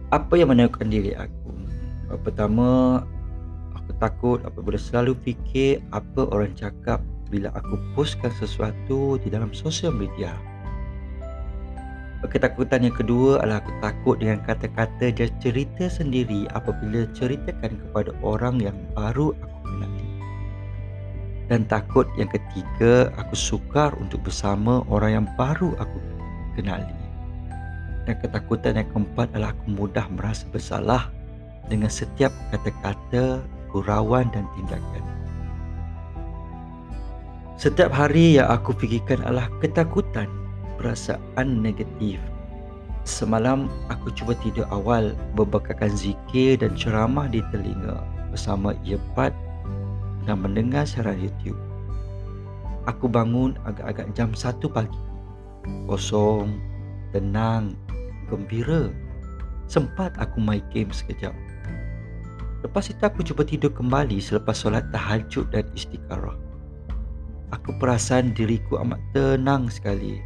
Apa yang menaikkan diri aku? Pertama, aku takut apabila selalu fikir apa orang cakap bila aku postkan sesuatu di dalam sosial media. Ketakutan yang kedua adalah aku takut dengan kata-kata dan cerita sendiri apabila ceritakan kepada orang yang baru aku kenali. Dan takut yang ketiga, aku sukar untuk bersama orang yang baru aku kenali. Dan ketakutan yang keempat adalah aku mudah merasa bersalah dengan setiap kata-kata, gurauan dan tindakan. Setiap hari yang aku fikirkan adalah ketakutan, perasaan negatif. Semalam aku cuba tidur awal, berbakarkan zikir dan ceramah di telinga bersama earbud dan mendengar siaran YouTube. Aku bangun agak-agak jam 1 pagi. Kosong, tenang, gembira. Sempat aku main game sekejap. Lepas itu aku cuba tidur kembali selepas solat tahajud dan istikharah. Aku perasan diriku amat tenang sekali.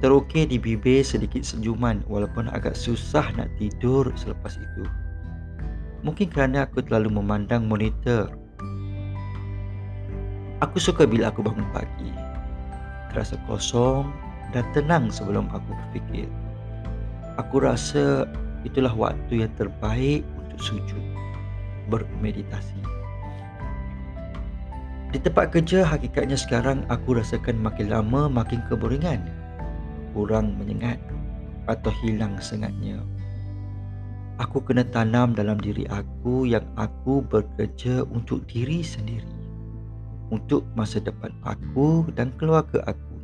Terukir di bibir sedikit senyuman walaupun agak susah nak tidur selepas itu. Mungkin kerana aku terlalu memandang monitor. Aku suka bila aku bangun pagi. Terasa kosong dan tenang sebelum aku berfikir. Aku rasa itulah waktu yang terbaik untuk sujud, bermeditasi. Di tempat kerja, hakikatnya sekarang aku rasakan makin lama makin keboringan. Kurang menyengat atau hilang sengatnya. Aku kena tanam dalam diri aku yang aku bekerja untuk diri sendiri, untuk masa depan aku dan keluarga aku.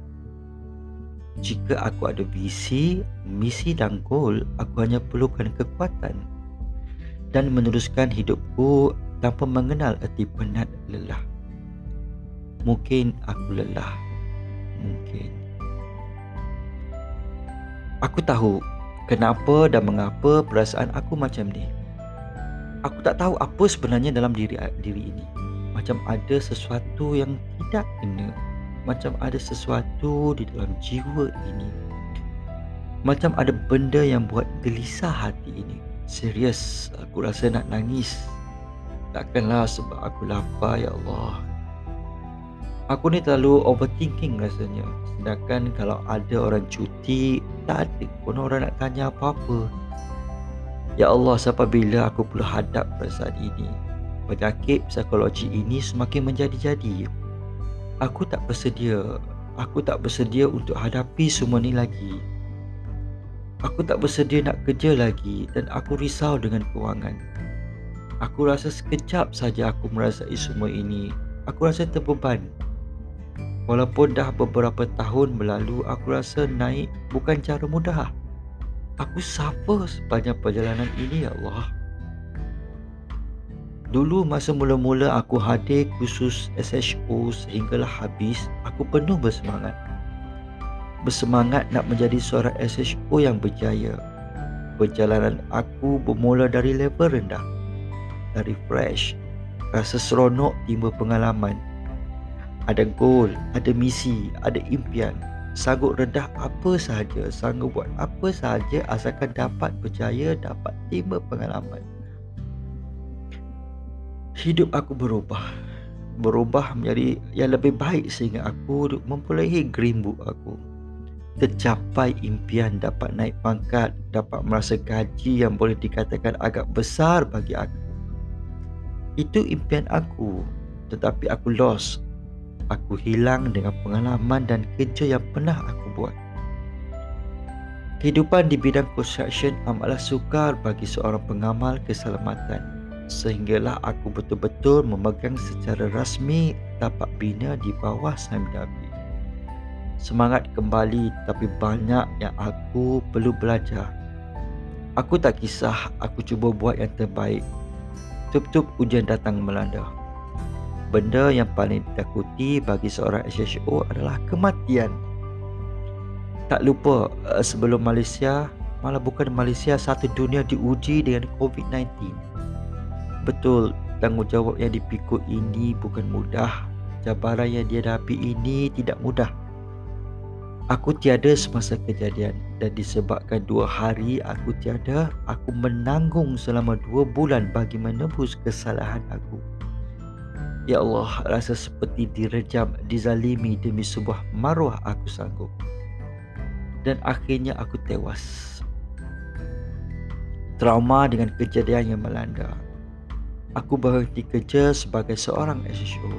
Jika aku ada visi, misi dan goal, aku hanya perlukan kekuatan dan meneruskan hidupku tanpa mengenal erti penat lelah. Mungkin aku lelah. Mungkin. Aku tahu Kenapa dan mengapa perasaan aku macam ni? Aku tak tahu apa sebenarnya dalam diri ini. Macam ada sesuatu yang tidak kena. Macam ada sesuatu di dalam jiwa ini. Macam ada benda yang buat gelisah hati ini. Serius, aku rasa nak nangis. Takkanlah sebab aku lapar, ya Allah. Aku ni terlalu overthinking rasanya. Sedangkan kalau ada orang cuti, tak ada pun orang nak tanya apa-apa. Ya Allah, sampai bila aku perlu hadap perasaan ini? Penyakit psikologi ini semakin menjadi-jadi. Aku tak bersedia untuk hadapi semua ni lagi. Aku tak bersedia nak kerja lagi dan aku risau dengan kewangan. Aku rasa sekejap saja aku merasai semua ini. Aku rasa terbeban. Walaupun dah beberapa tahun berlalu, aku rasa naik bukan cara mudah. Aku suffer sepanjang perjalanan ini, ya Allah. Dulu masa mula-mula aku hadir kursus SHO sehinggalah habis, aku penuh bersemangat. Bersemangat nak menjadi seorang SHO yang berjaya. Perjalanan aku bermula dari level rendah, dari fresh. Rasa seronok timbul pengalaman. Ada goal, ada misi, ada impian. Sanggup redah apa sahaja, sanggup buat apa sahaja asalkan dapat berjaya, dapat timbul pengalaman. Hidup aku berubah menjadi yang lebih baik sehingga aku mempunyai green book aku. Tercapai impian, dapat naik pangkat, dapat merasa gaji yang boleh dikatakan agak besar bagi aku. Itu impian aku, tetapi aku lost. Aku hilang dengan pengalaman dan kerja yang pernah aku buat. Kehidupan di bidang construction amatlah sukar bagi seorang pengamal keselamatan, sehinggalah aku betul-betul memegang secara rasmi tapak bina di bawah SMW. Semangat kembali, tapi banyak yang aku perlu belajar. Aku tak kisah, aku cuba buat yang terbaik. Tup-tup hujan datang melanda. Benda yang paling ditakuti bagi seorang SHO adalah kematian. Tak lupa sebelum Malaysia, malah bukan Malaysia, satu dunia diuji dengan COVID-19. Betul, tanggungjawab yang dipikul ini bukan mudah. Cabaran yang dihadapi ini tidak mudah. Aku tiada semasa kejadian dan disebabkan 2 hari aku tiada, aku menanggung selama 2 bulan bagi menebus kesalahan aku. Ya Allah, rasa seperti direjam, dizalimi demi sebuah maruah aku sanggup. Dan akhirnya aku tewas. Trauma dengan kejadian yang melanda. Aku berhenti kerja sebagai seorang SHO.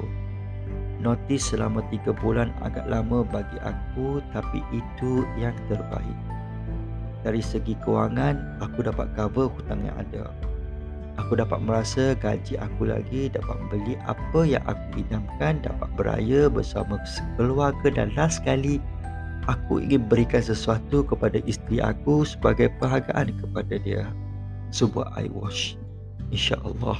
Notis selama 3 bulan agak lama bagi aku, tapi itu yang terbaik. Dari segi kewangan, aku dapat cover hutang yang ada. Aku dapat merasa gaji aku lagi, dapat beli apa yang aku idamkan, dapat beraya bersama keluarga dan last kali aku ingin berikan sesuatu kepada isteri aku sebagai penghargaan kepada dia. Sebuah eye wash, insya-Allah.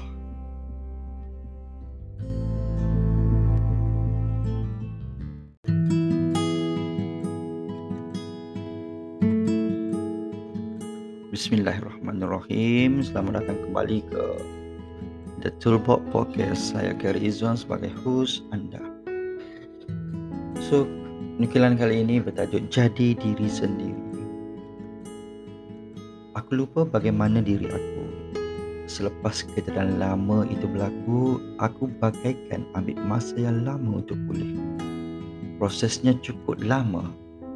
Bismillahirrahmanirrahim. Selamat datang kembali ke The Toolbox Podcast. Saya Kerry Izwan sebagai host anda. So, nukilan kali ini bertajuk Jadi Diri Sendiri. Aku lupa bagaimana diri aku. Selepas kejadian lama itu berlaku, aku bagaikan ambil masa yang lama untuk pulih. Prosesnya cukup lama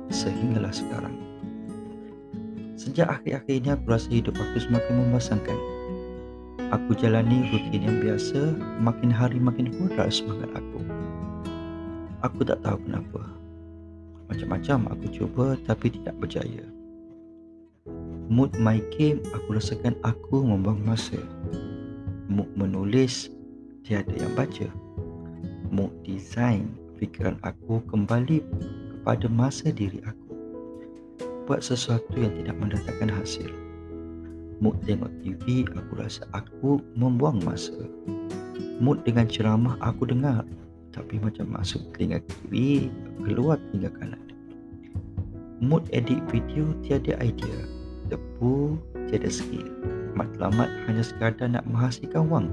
sehinggalah sekarang. Sejak akhir-akhir ini aku rasa hidup aku semakin membosankan. Aku jalani rutin yang biasa, makin hari makin pudar semangat aku. Aku tak tahu kenapa. Macam-macam aku cuba tapi tidak berjaya. Mood my game, aku rasakan aku membuang masa. Mood menulis, tiada yang baca. Mood design, fikiran aku kembali kepada masa diri aku. Buat sesuatu yang tidak mendatangkan hasil. Mood tengok TV, aku rasa aku membuang masa. Mood dengan ceramah aku dengar, tapi macam masuk telinga kiri, keluar telinga kanan. Mood edit video, tiada idea. The aku tiada skill. Matlamat hanya sekadar nak menghasilkan wang,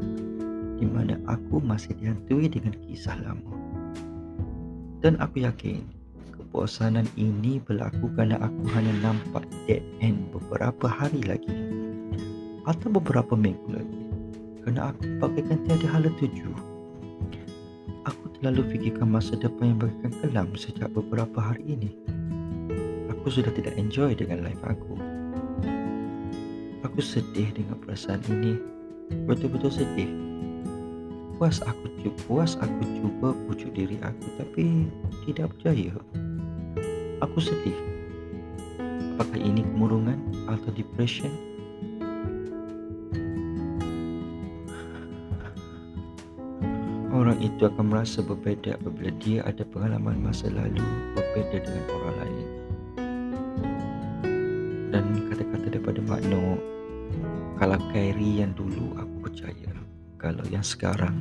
di mana aku masih dihantui dengan kisah lama. Dan aku yakin kebosanan ini berlaku kerana aku hanya nampak dead end beberapa hari lagi atau beberapa minggu lagi, kerana aku bagaikan tiada hala tuju. Aku terlalu fikirkan masa depan yang bagaikan kelam sejak beberapa hari ini. Aku sudah tidak enjoy dengan life aku. Aku sedih dengan perasaan ini, betul-betul sedih. Puas aku cuba pujuk diri aku tapi tidak berjaya. Aku sedih. Apakah ini kemurungan atau depression? Orang itu akan merasa berbeza apabila dia ada pengalaman masa lalu berbeza dengan orang lain. Dan kata-kata daripada Makno, kalau Kerry yang dulu aku percaya, kalau yang sekarang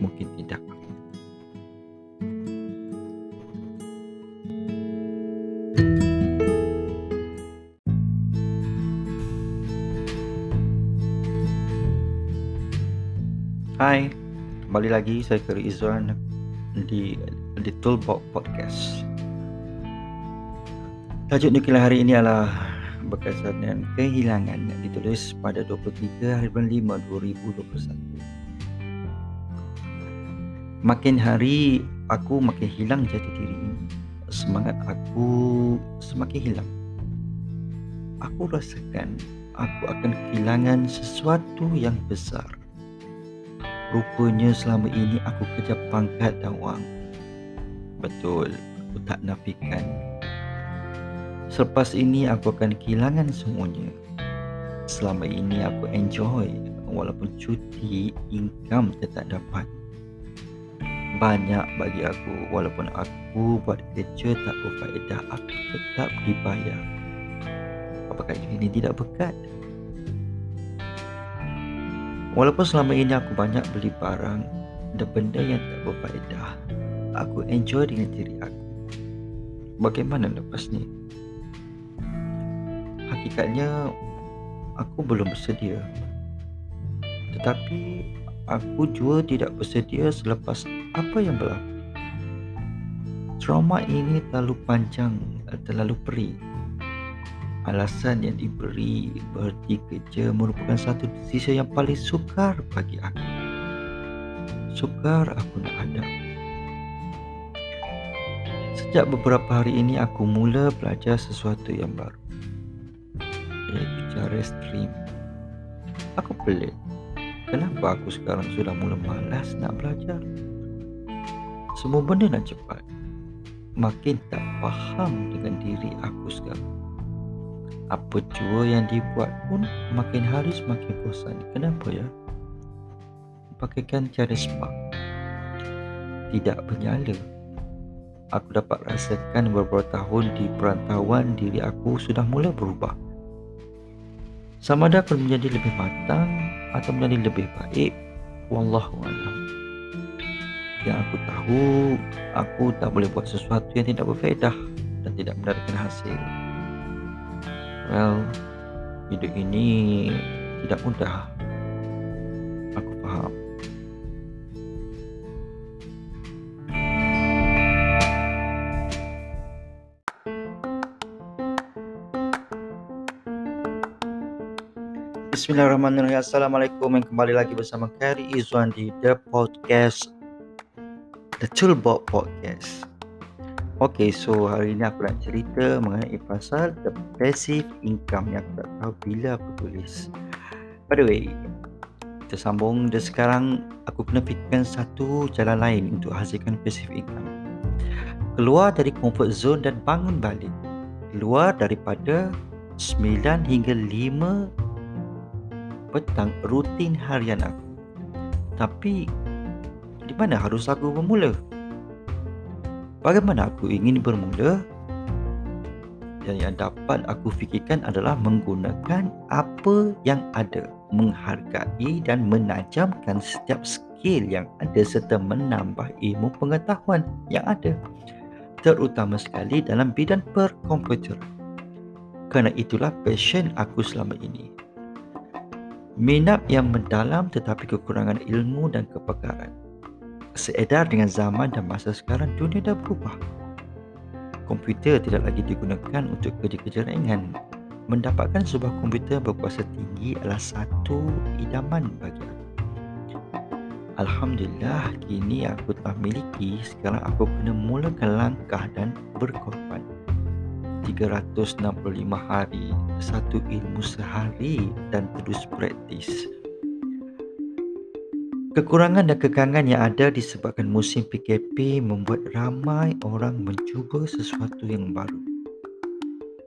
mungkin tidak. Hai, kembali lagi saya Ferry Izwan di The Toolbox Podcast. Tajuk nukilan hari ini adalah berkaitan dengan kehilangan yang ditulis pada 23 hari bulan 5, 2021. Makin hari aku makin hilang jati diri. Semangat aku semakin hilang. Aku rasakan aku akan kehilangan sesuatu yang besar. Rupanya selama ini aku kerja pangkat dan wang. Betul, aku tak nafikan. Selepas ini aku akan kehilangan semuanya. Selama ini aku enjoy, walaupun cuti, income tetap dapat. Banyak bagi aku, walaupun aku buat kerja tak berfaedah, aku tetap dibayar. Apakah ini tidak berkat? Walaupun selama ini aku banyak beli barang dan benda yang tak berfaedah, aku enjoy dengan diri aku. Bagaimana lepas ni? Hakikatnya aku belum bersedia. Tetapi aku juga tidak bersedia selepas apa yang berlaku. Trauma ini terlalu panjang, terlalu perih. Alasan yang diberi berhenti kerja merupakan satu decision yang paling sukar bagi aku. Sukar aku nak hadap. Sejak beberapa hari ini aku mula belajar sesuatu yang baru, iaitu cara stream. Aku pelik. Kenapa aku sekarang sudah mula malas nak belajar? Semua benda nak cepat. Makin tak faham dengan diri aku sekarang. Apa jua yang dibuat pun makin hari semakin bosan. Kenapa ya? Pakaikan cara spark tidak bernyala. Aku dapat rasakan beberapa tahun di perantauan diri aku sudah mula berubah. Sama ada aku menjadi lebih matang atau menjadi lebih baik, wallahualam. Yang aku tahu, aku tak boleh buat sesuatu yang tidak berfaedah dan tidak mendatangkan hasil. Well, hidup ini tidak mudah. Aku faham. Bismillahirrahmanirrahim. Assalamualaikum, dan kembali lagi bersama Hari Izuan di The Toolbox Podcast. Okay, so hari ini aku nak cerita mengenai pasal the passive income yang aku tak tahu bila aku tulis. By the way, kita sambung dan sekarang aku kena fikirkan satu jalan lain untuk hasilkan passive income. Keluar dari comfort zone dan bangun balik. Keluar daripada 9 hingga 5 petang rutin harian aku. Tapi di mana harus aku bermula? Bagaimana aku ingin bermula? Yang dapat aku fikirkan adalah menggunakan apa yang ada, menghargai dan menajamkan setiap skill yang ada serta menambah ilmu pengetahuan yang ada, terutama sekali dalam bidang perkomputeran. Kerana itulah passion aku selama ini. Minat yang mendalam tetapi kekurangan ilmu dan kepakaran. Seedar dengan zaman dan masa sekarang, dunia dah berubah. Komputer tidak lagi digunakan untuk kerja-kerja ringan. Mendapatkan sebuah komputer berkuasa tinggi adalah satu idaman bagi aku. Alhamdulillah, kini aku telah miliki. Sekarang aku kena mulakan langkah dan berkorban. 365 hari, satu ilmu sehari dan terus praktis. Kekurangan dan kekangan yang ada disebabkan musim PKP membuat ramai orang mencuba sesuatu yang baru.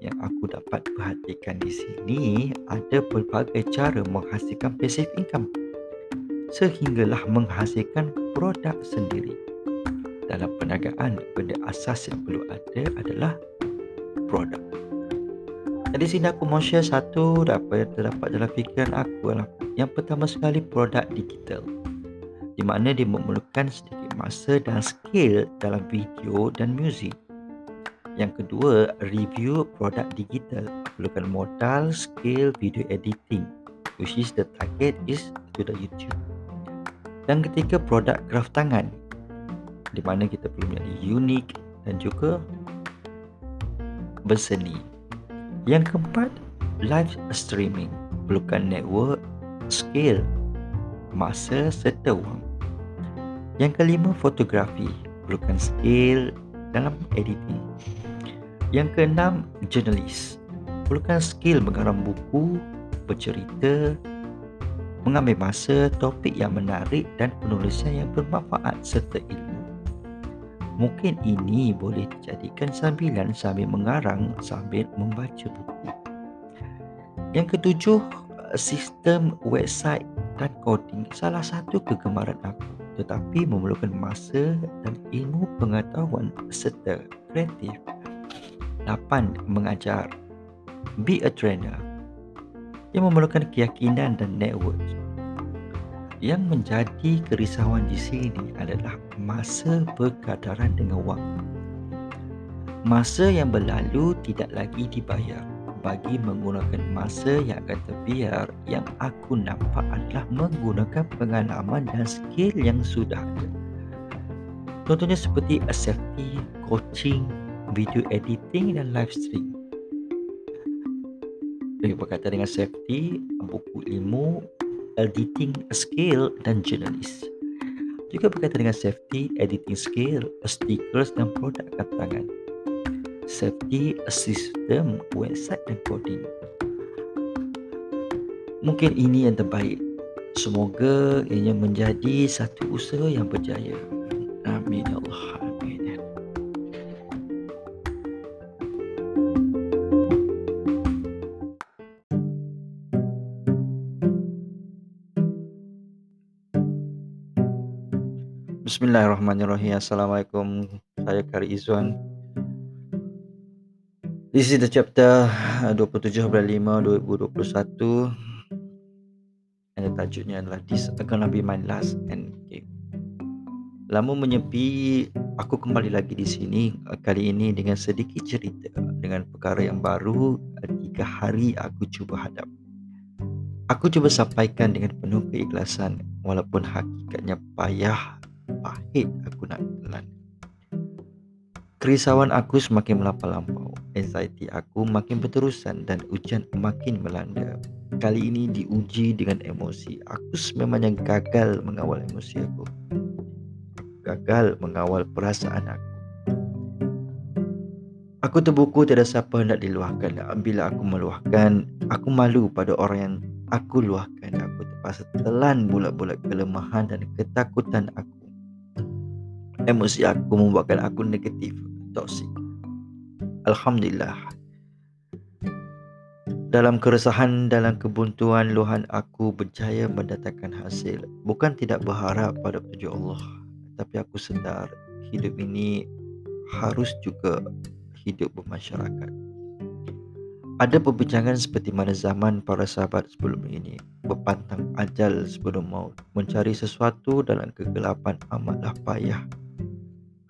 Yang aku dapat perhatikan di sini, ada pelbagai cara menghasilkan passive income sehinggalah menghasilkan produk sendiri. Dalam perniagaan, benda asas yang perlu ada adalah produk. Jadi sini aku mau share satu apa yang terdapat dalam fikiran aku. Yang pertama sekali, produk digital, di mana dia memerlukan sedikit masa dan skill dalam video dan muzik. Yang kedua, review produk digital perlukan modal, skill, video editing, which is the target is to the YouTube. Dan ketiga, produk craft tangan, di mana kita perlu menjadi unik dan juga berseni. Yang keempat, live streaming perlukan network, skill, masa serta wang. Yang kelima, fotografi perlukan skill dalam editing. Yang keenam, jurnalis perlukan skill mengarang buku, bercerita, mengambil masa, topik yang menarik dan penulisan yang bermanfaat serta ilmu. Mungkin ini boleh dijadikan sambilan sambil mengarang, sambil membaca buku. Yang ketujuh, sistem website dan coding salah satu kegemaran aku, tetapi memerlukan masa dan ilmu pengetahuan serta kreatif. 8. Mengajar, be a trainer, yang memerlukan keyakinan dan network. Yang menjadi kerisauan di sini adalah masa berkadaran dengan wang. Masa yang berlalu tidak lagi dibayar. Bagi menggunakan masa yang akan terbiar, yang aku nampak adalah menggunakan pengalaman dan skill yang sudah ada. Contohnya seperti safety, coaching, video editing dan live stream. Jadi berkaitan dengan safety, buku ilmu, editing skill dan jurnalis. Juga berkaitan dengan safety, editing skill, stickers dan produk katangan. Safety, sistem, website dan coding. Mungkin ini yang terbaik. Semoga ianya menjadi satu usaha yang berjaya. Amin ya Allah. Bismillahirrahmanirrahim. Assalamualaikum. Saya Kerry Izwan. This is the chapter 27/5/2021. Dan tajuknya adalah This Gonna Be My Last Endgame. Lama menyepi, aku kembali lagi di sini. Kali ini dengan sedikit cerita dengan perkara yang baru 3 hari aku cuba hadap. Aku cuba sampaikan dengan penuh keikhlasan walaupun hakikatnya payah. Pahit aku nak telan. Kerisauan aku semakin melampau-lampau. Anxiety aku makin berterusan dan hujan makin melanda. Kali ini diuji dengan emosi. Aku memangnya gagal mengawal emosi aku. Gagal mengawal perasaan aku. Aku terbuku, tiada siapa hendak diluahkan. Bila aku meluahkan, aku malu pada orang yang aku luahkan. Aku terpaksa telan bulat-bulat kelemahan dan ketakutan aku. Emosi aku membuatkan aku negatif, toksik. Alhamdulillah. Dalam keresahan, dalam kebuntuan, luahan aku berjaya mendatangkan hasil. Bukan tidak berharap pada petunjuk Allah, tapi aku sedar hidup ini harus juga hidup bermasyarakat. Ada perbincangan seperti mana zaman para sahabat sebelum ini, berpantang ajal sebelum maut, mencari sesuatu dalam kegelapan amatlah payah.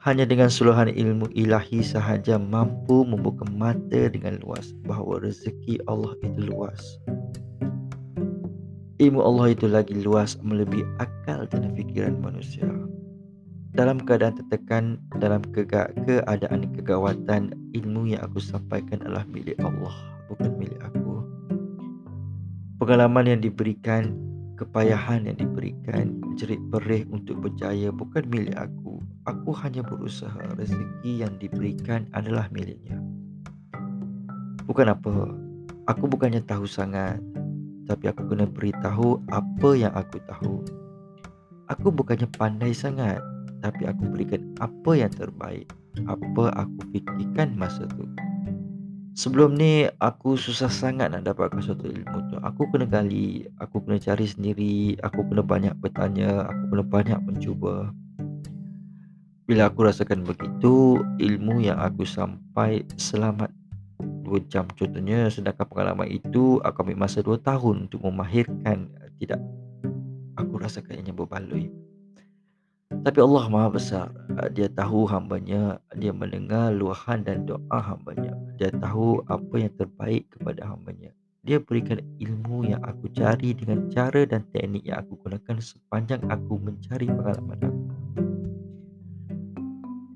Hanya dengan suluhan ilmu ilahi sahaja mampu membuka mata dengan luas bahawa rezeki Allah itu luas. Ilmu Allah itu lagi luas melebihi akal dan fikiran manusia. Dalam keadaan tertekan, dalam keadaan kegawatan, ilmu yang aku sampaikan adalah milik Allah, bukan milik aku. Pengalaman yang diberikan, kepayahan yang diberikan, jerit perih untuk berjaya bukan milik aku. Aku hanya berusaha. Rezeki yang diberikan adalah miliknya. Bukan apa, aku bukannya tahu sangat, tapi aku kena beritahu apa yang aku tahu. Aku bukannya pandai sangat, tapi aku berikan apa yang terbaik, apa aku fikirkan masa tu. Sebelum ni aku susah sangat nak dapatkan suatu ilmu tu. Aku kena gali, aku kena cari sendiri, aku kena banyak bertanya, aku kena banyak mencuba. Bila aku rasakan begitu, ilmu yang aku sampai selamat 2 jam contohnya, sedangkan pengalaman itu aku ambil masa 2 tahun untuk memahirkan. Tidak, aku rasakan ianya berbaloi. Tapi Allah Maha Besar, Dia tahu hambanya, Dia mendengar luahan dan doa hambanya, Dia tahu apa yang terbaik kepada hambanya. Dia berikan ilmu yang aku cari dengan cara dan teknik yang aku gunakan sepanjang aku mencari pengalaman aku.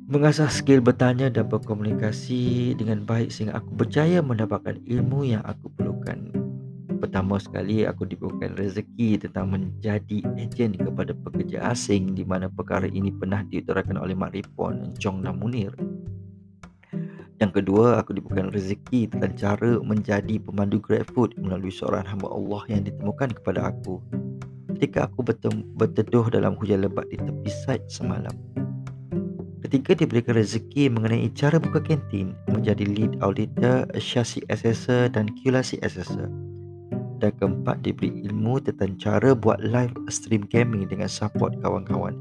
Mengasah skill bertanya dan berkomunikasi dengan baik sehingga aku berjaya mendapatkan ilmu yang aku perlukan. Pertama sekali, aku diberikan rezeki tentang menjadi ejen kepada pekerja asing, di mana perkara ini pernah diutarakan oleh Mak Ripon, Chong dan Munir. Yang kedua, aku diberikan rezeki tentang cara menjadi pemandu GrabFood melalui seorang hamba Allah yang ditemukan kepada aku ketika aku berteduh dalam hujan lebat di tepi sait semalam. Ketiga, diberikan rezeki mengenai cara buka kantin, menjadi lead auditor, chassis assessor dan QLC assessor. Dan keempat, diberi ilmu tentang cara buat live stream gaming dengan support kawan-kawan.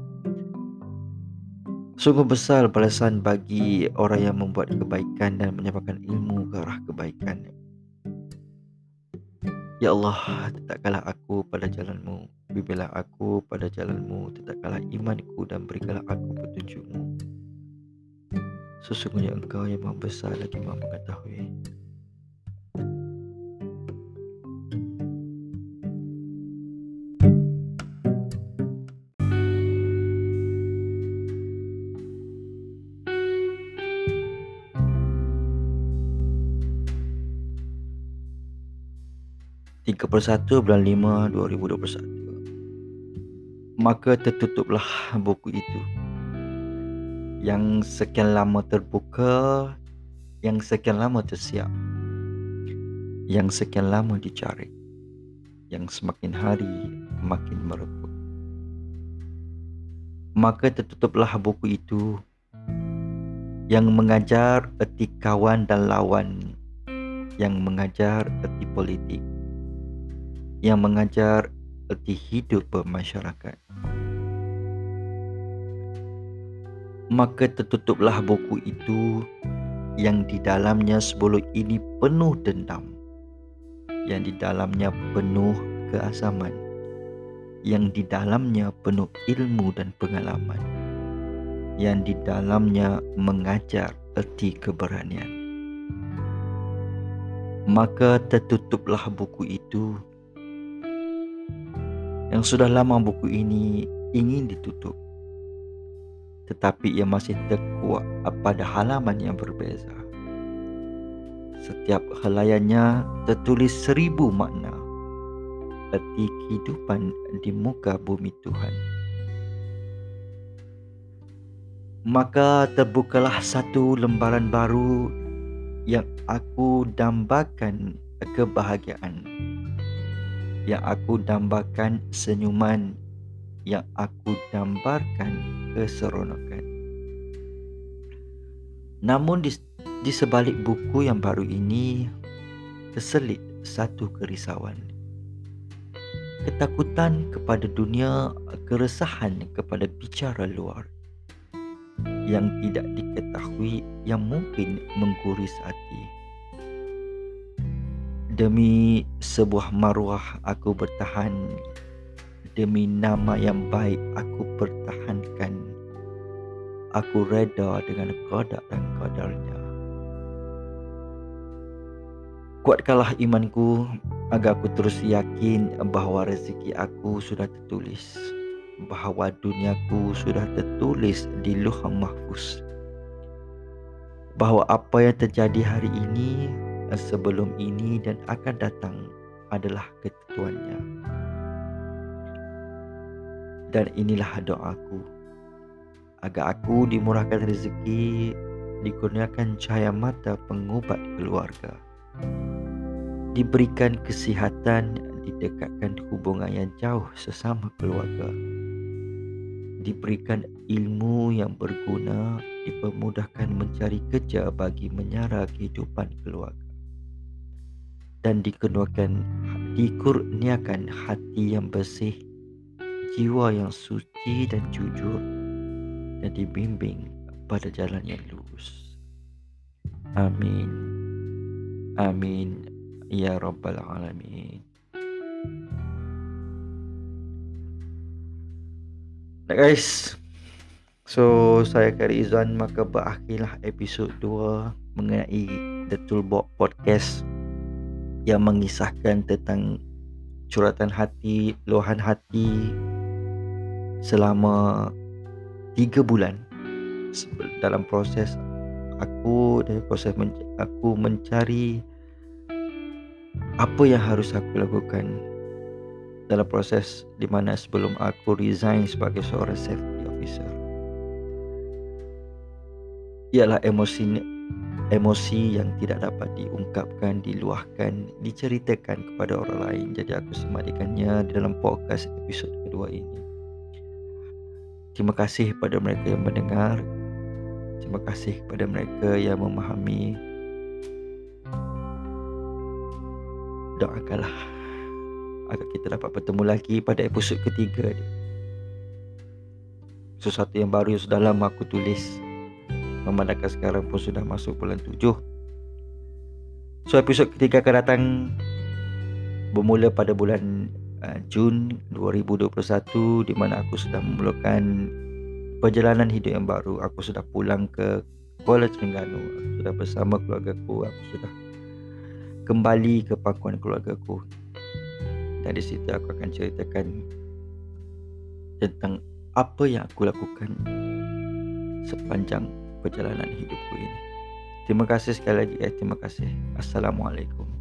Sungguh besar balasan bagi orang yang membuat kebaikan dan menyampaikan ilmu ke arah kebaikan. Ya Allah, tetapkanlah aku pada jalan-Mu, bimbinglah aku pada jalan-Mu, tetapkanlah imanku dan berikanlah aku petunjuk-Mu. Sesungguhnya Engkau yang Maha Besar lagi Maha Mengetahui. Bulan 5, 2021. Maka tertutuplah buku itu, yang sekian lama terbuka, yang sekian lama tersiap, yang sekian lama dicari, yang semakin hari makin mereput. Maka tertutuplah buku itu, yang mengajar erti kawan dan lawan, yang mengajar erti politik, yang mengajar erti hidup bermasyarakat. Maka tertutuplah buku itu, yang di dalamnya sebelum ini penuh dendam, yang di dalamnya penuh keasaman, yang di dalamnya penuh ilmu dan pengalaman, yang di dalamnya mengajar erti keberanian. Maka tertutuplah buku itu, yang sudah lama buku ini ingin ditutup, tetapi ia masih terkuak pada halaman yang berbeza. Setiap helaiannya tertulis 1000 makna erti kehidupan di muka bumi Tuhan. Maka terbukalah satu lembaran baru yang aku dambakan kebahagiaan, yang aku dambakan senyuman, yang aku dambarkan keseronokan. Namun di sebalik buku yang baru ini terselit satu kerisauan, ketakutan kepada dunia, keresahan kepada bicara luar yang tidak diketahui, yang mungkin mengguris hati. Demi sebuah maruah aku bertahan, demi nama yang baik aku pertahankan. Aku reda dengan produk dan kadarnya. Kuatkanlah imanku agar aku terus yakin bahawa rezeki aku sudah tertulis, bahawa duniaku sudah tertulis di Lauh Mahfuz, bahawa apa yang terjadi hari ini, sebelum ini dan akan datang adalah ketentuannya. Dan inilah doaku, agar aku dimurahkan rezeki, dikurniakan cahaya mata pengubat keluarga, diberikan kesihatan, didekatkan hubungan yang jauh sesama keluarga, diberikan ilmu yang berguna, dipermudahkan mencari kerja bagi menyara kehidupan keluarga, dan dikurniakan hati yang bersih, jiwa yang suci dan jujur, dan dibimbing pada jalan yang lurus. Amin. Amin ya Rabbal Alamin. Nah guys, so saya Kerry Izwan, maka berakhirlah episod 2 mengenai The Toolbox Podcast yang mengisahkan tentang curatan hati, luahan hati selama 3 bulan dalam proses aku, dari proses aku mencari apa yang harus aku lakukan dalam proses di mana sebelum aku resign sebagai seorang safety officer. Ialah emosi yang tidak dapat diungkapkan, diluahkan, diceritakan kepada orang lain. Jadi aku semadikannya dalam podcast episod kedua ini. Terima kasih kepada mereka yang mendengar. Terima kasih kepada mereka yang memahami. Doakanlah agar kita dapat bertemu lagi pada episod ketiga ni. Sesuatu yang baru yang sudah lama aku tulis, memandangkan sekarang pun sudah masuk bulan 7. So episod ketiga akan datang bermula pada bulan Jun 2021, di mana aku sudah memulakan perjalanan hidup yang baru. Aku sudah pulang ke Kuala Terengganu, aku sudah bersama keluargaku, aku sudah kembali ke pangkuan keluargaku. Dan di situ aku akan ceritakan tentang apa yang aku lakukan sepanjang perjalanan hidupku ini. Terima kasih sekali lagi. Terima kasih. Assalamualaikum.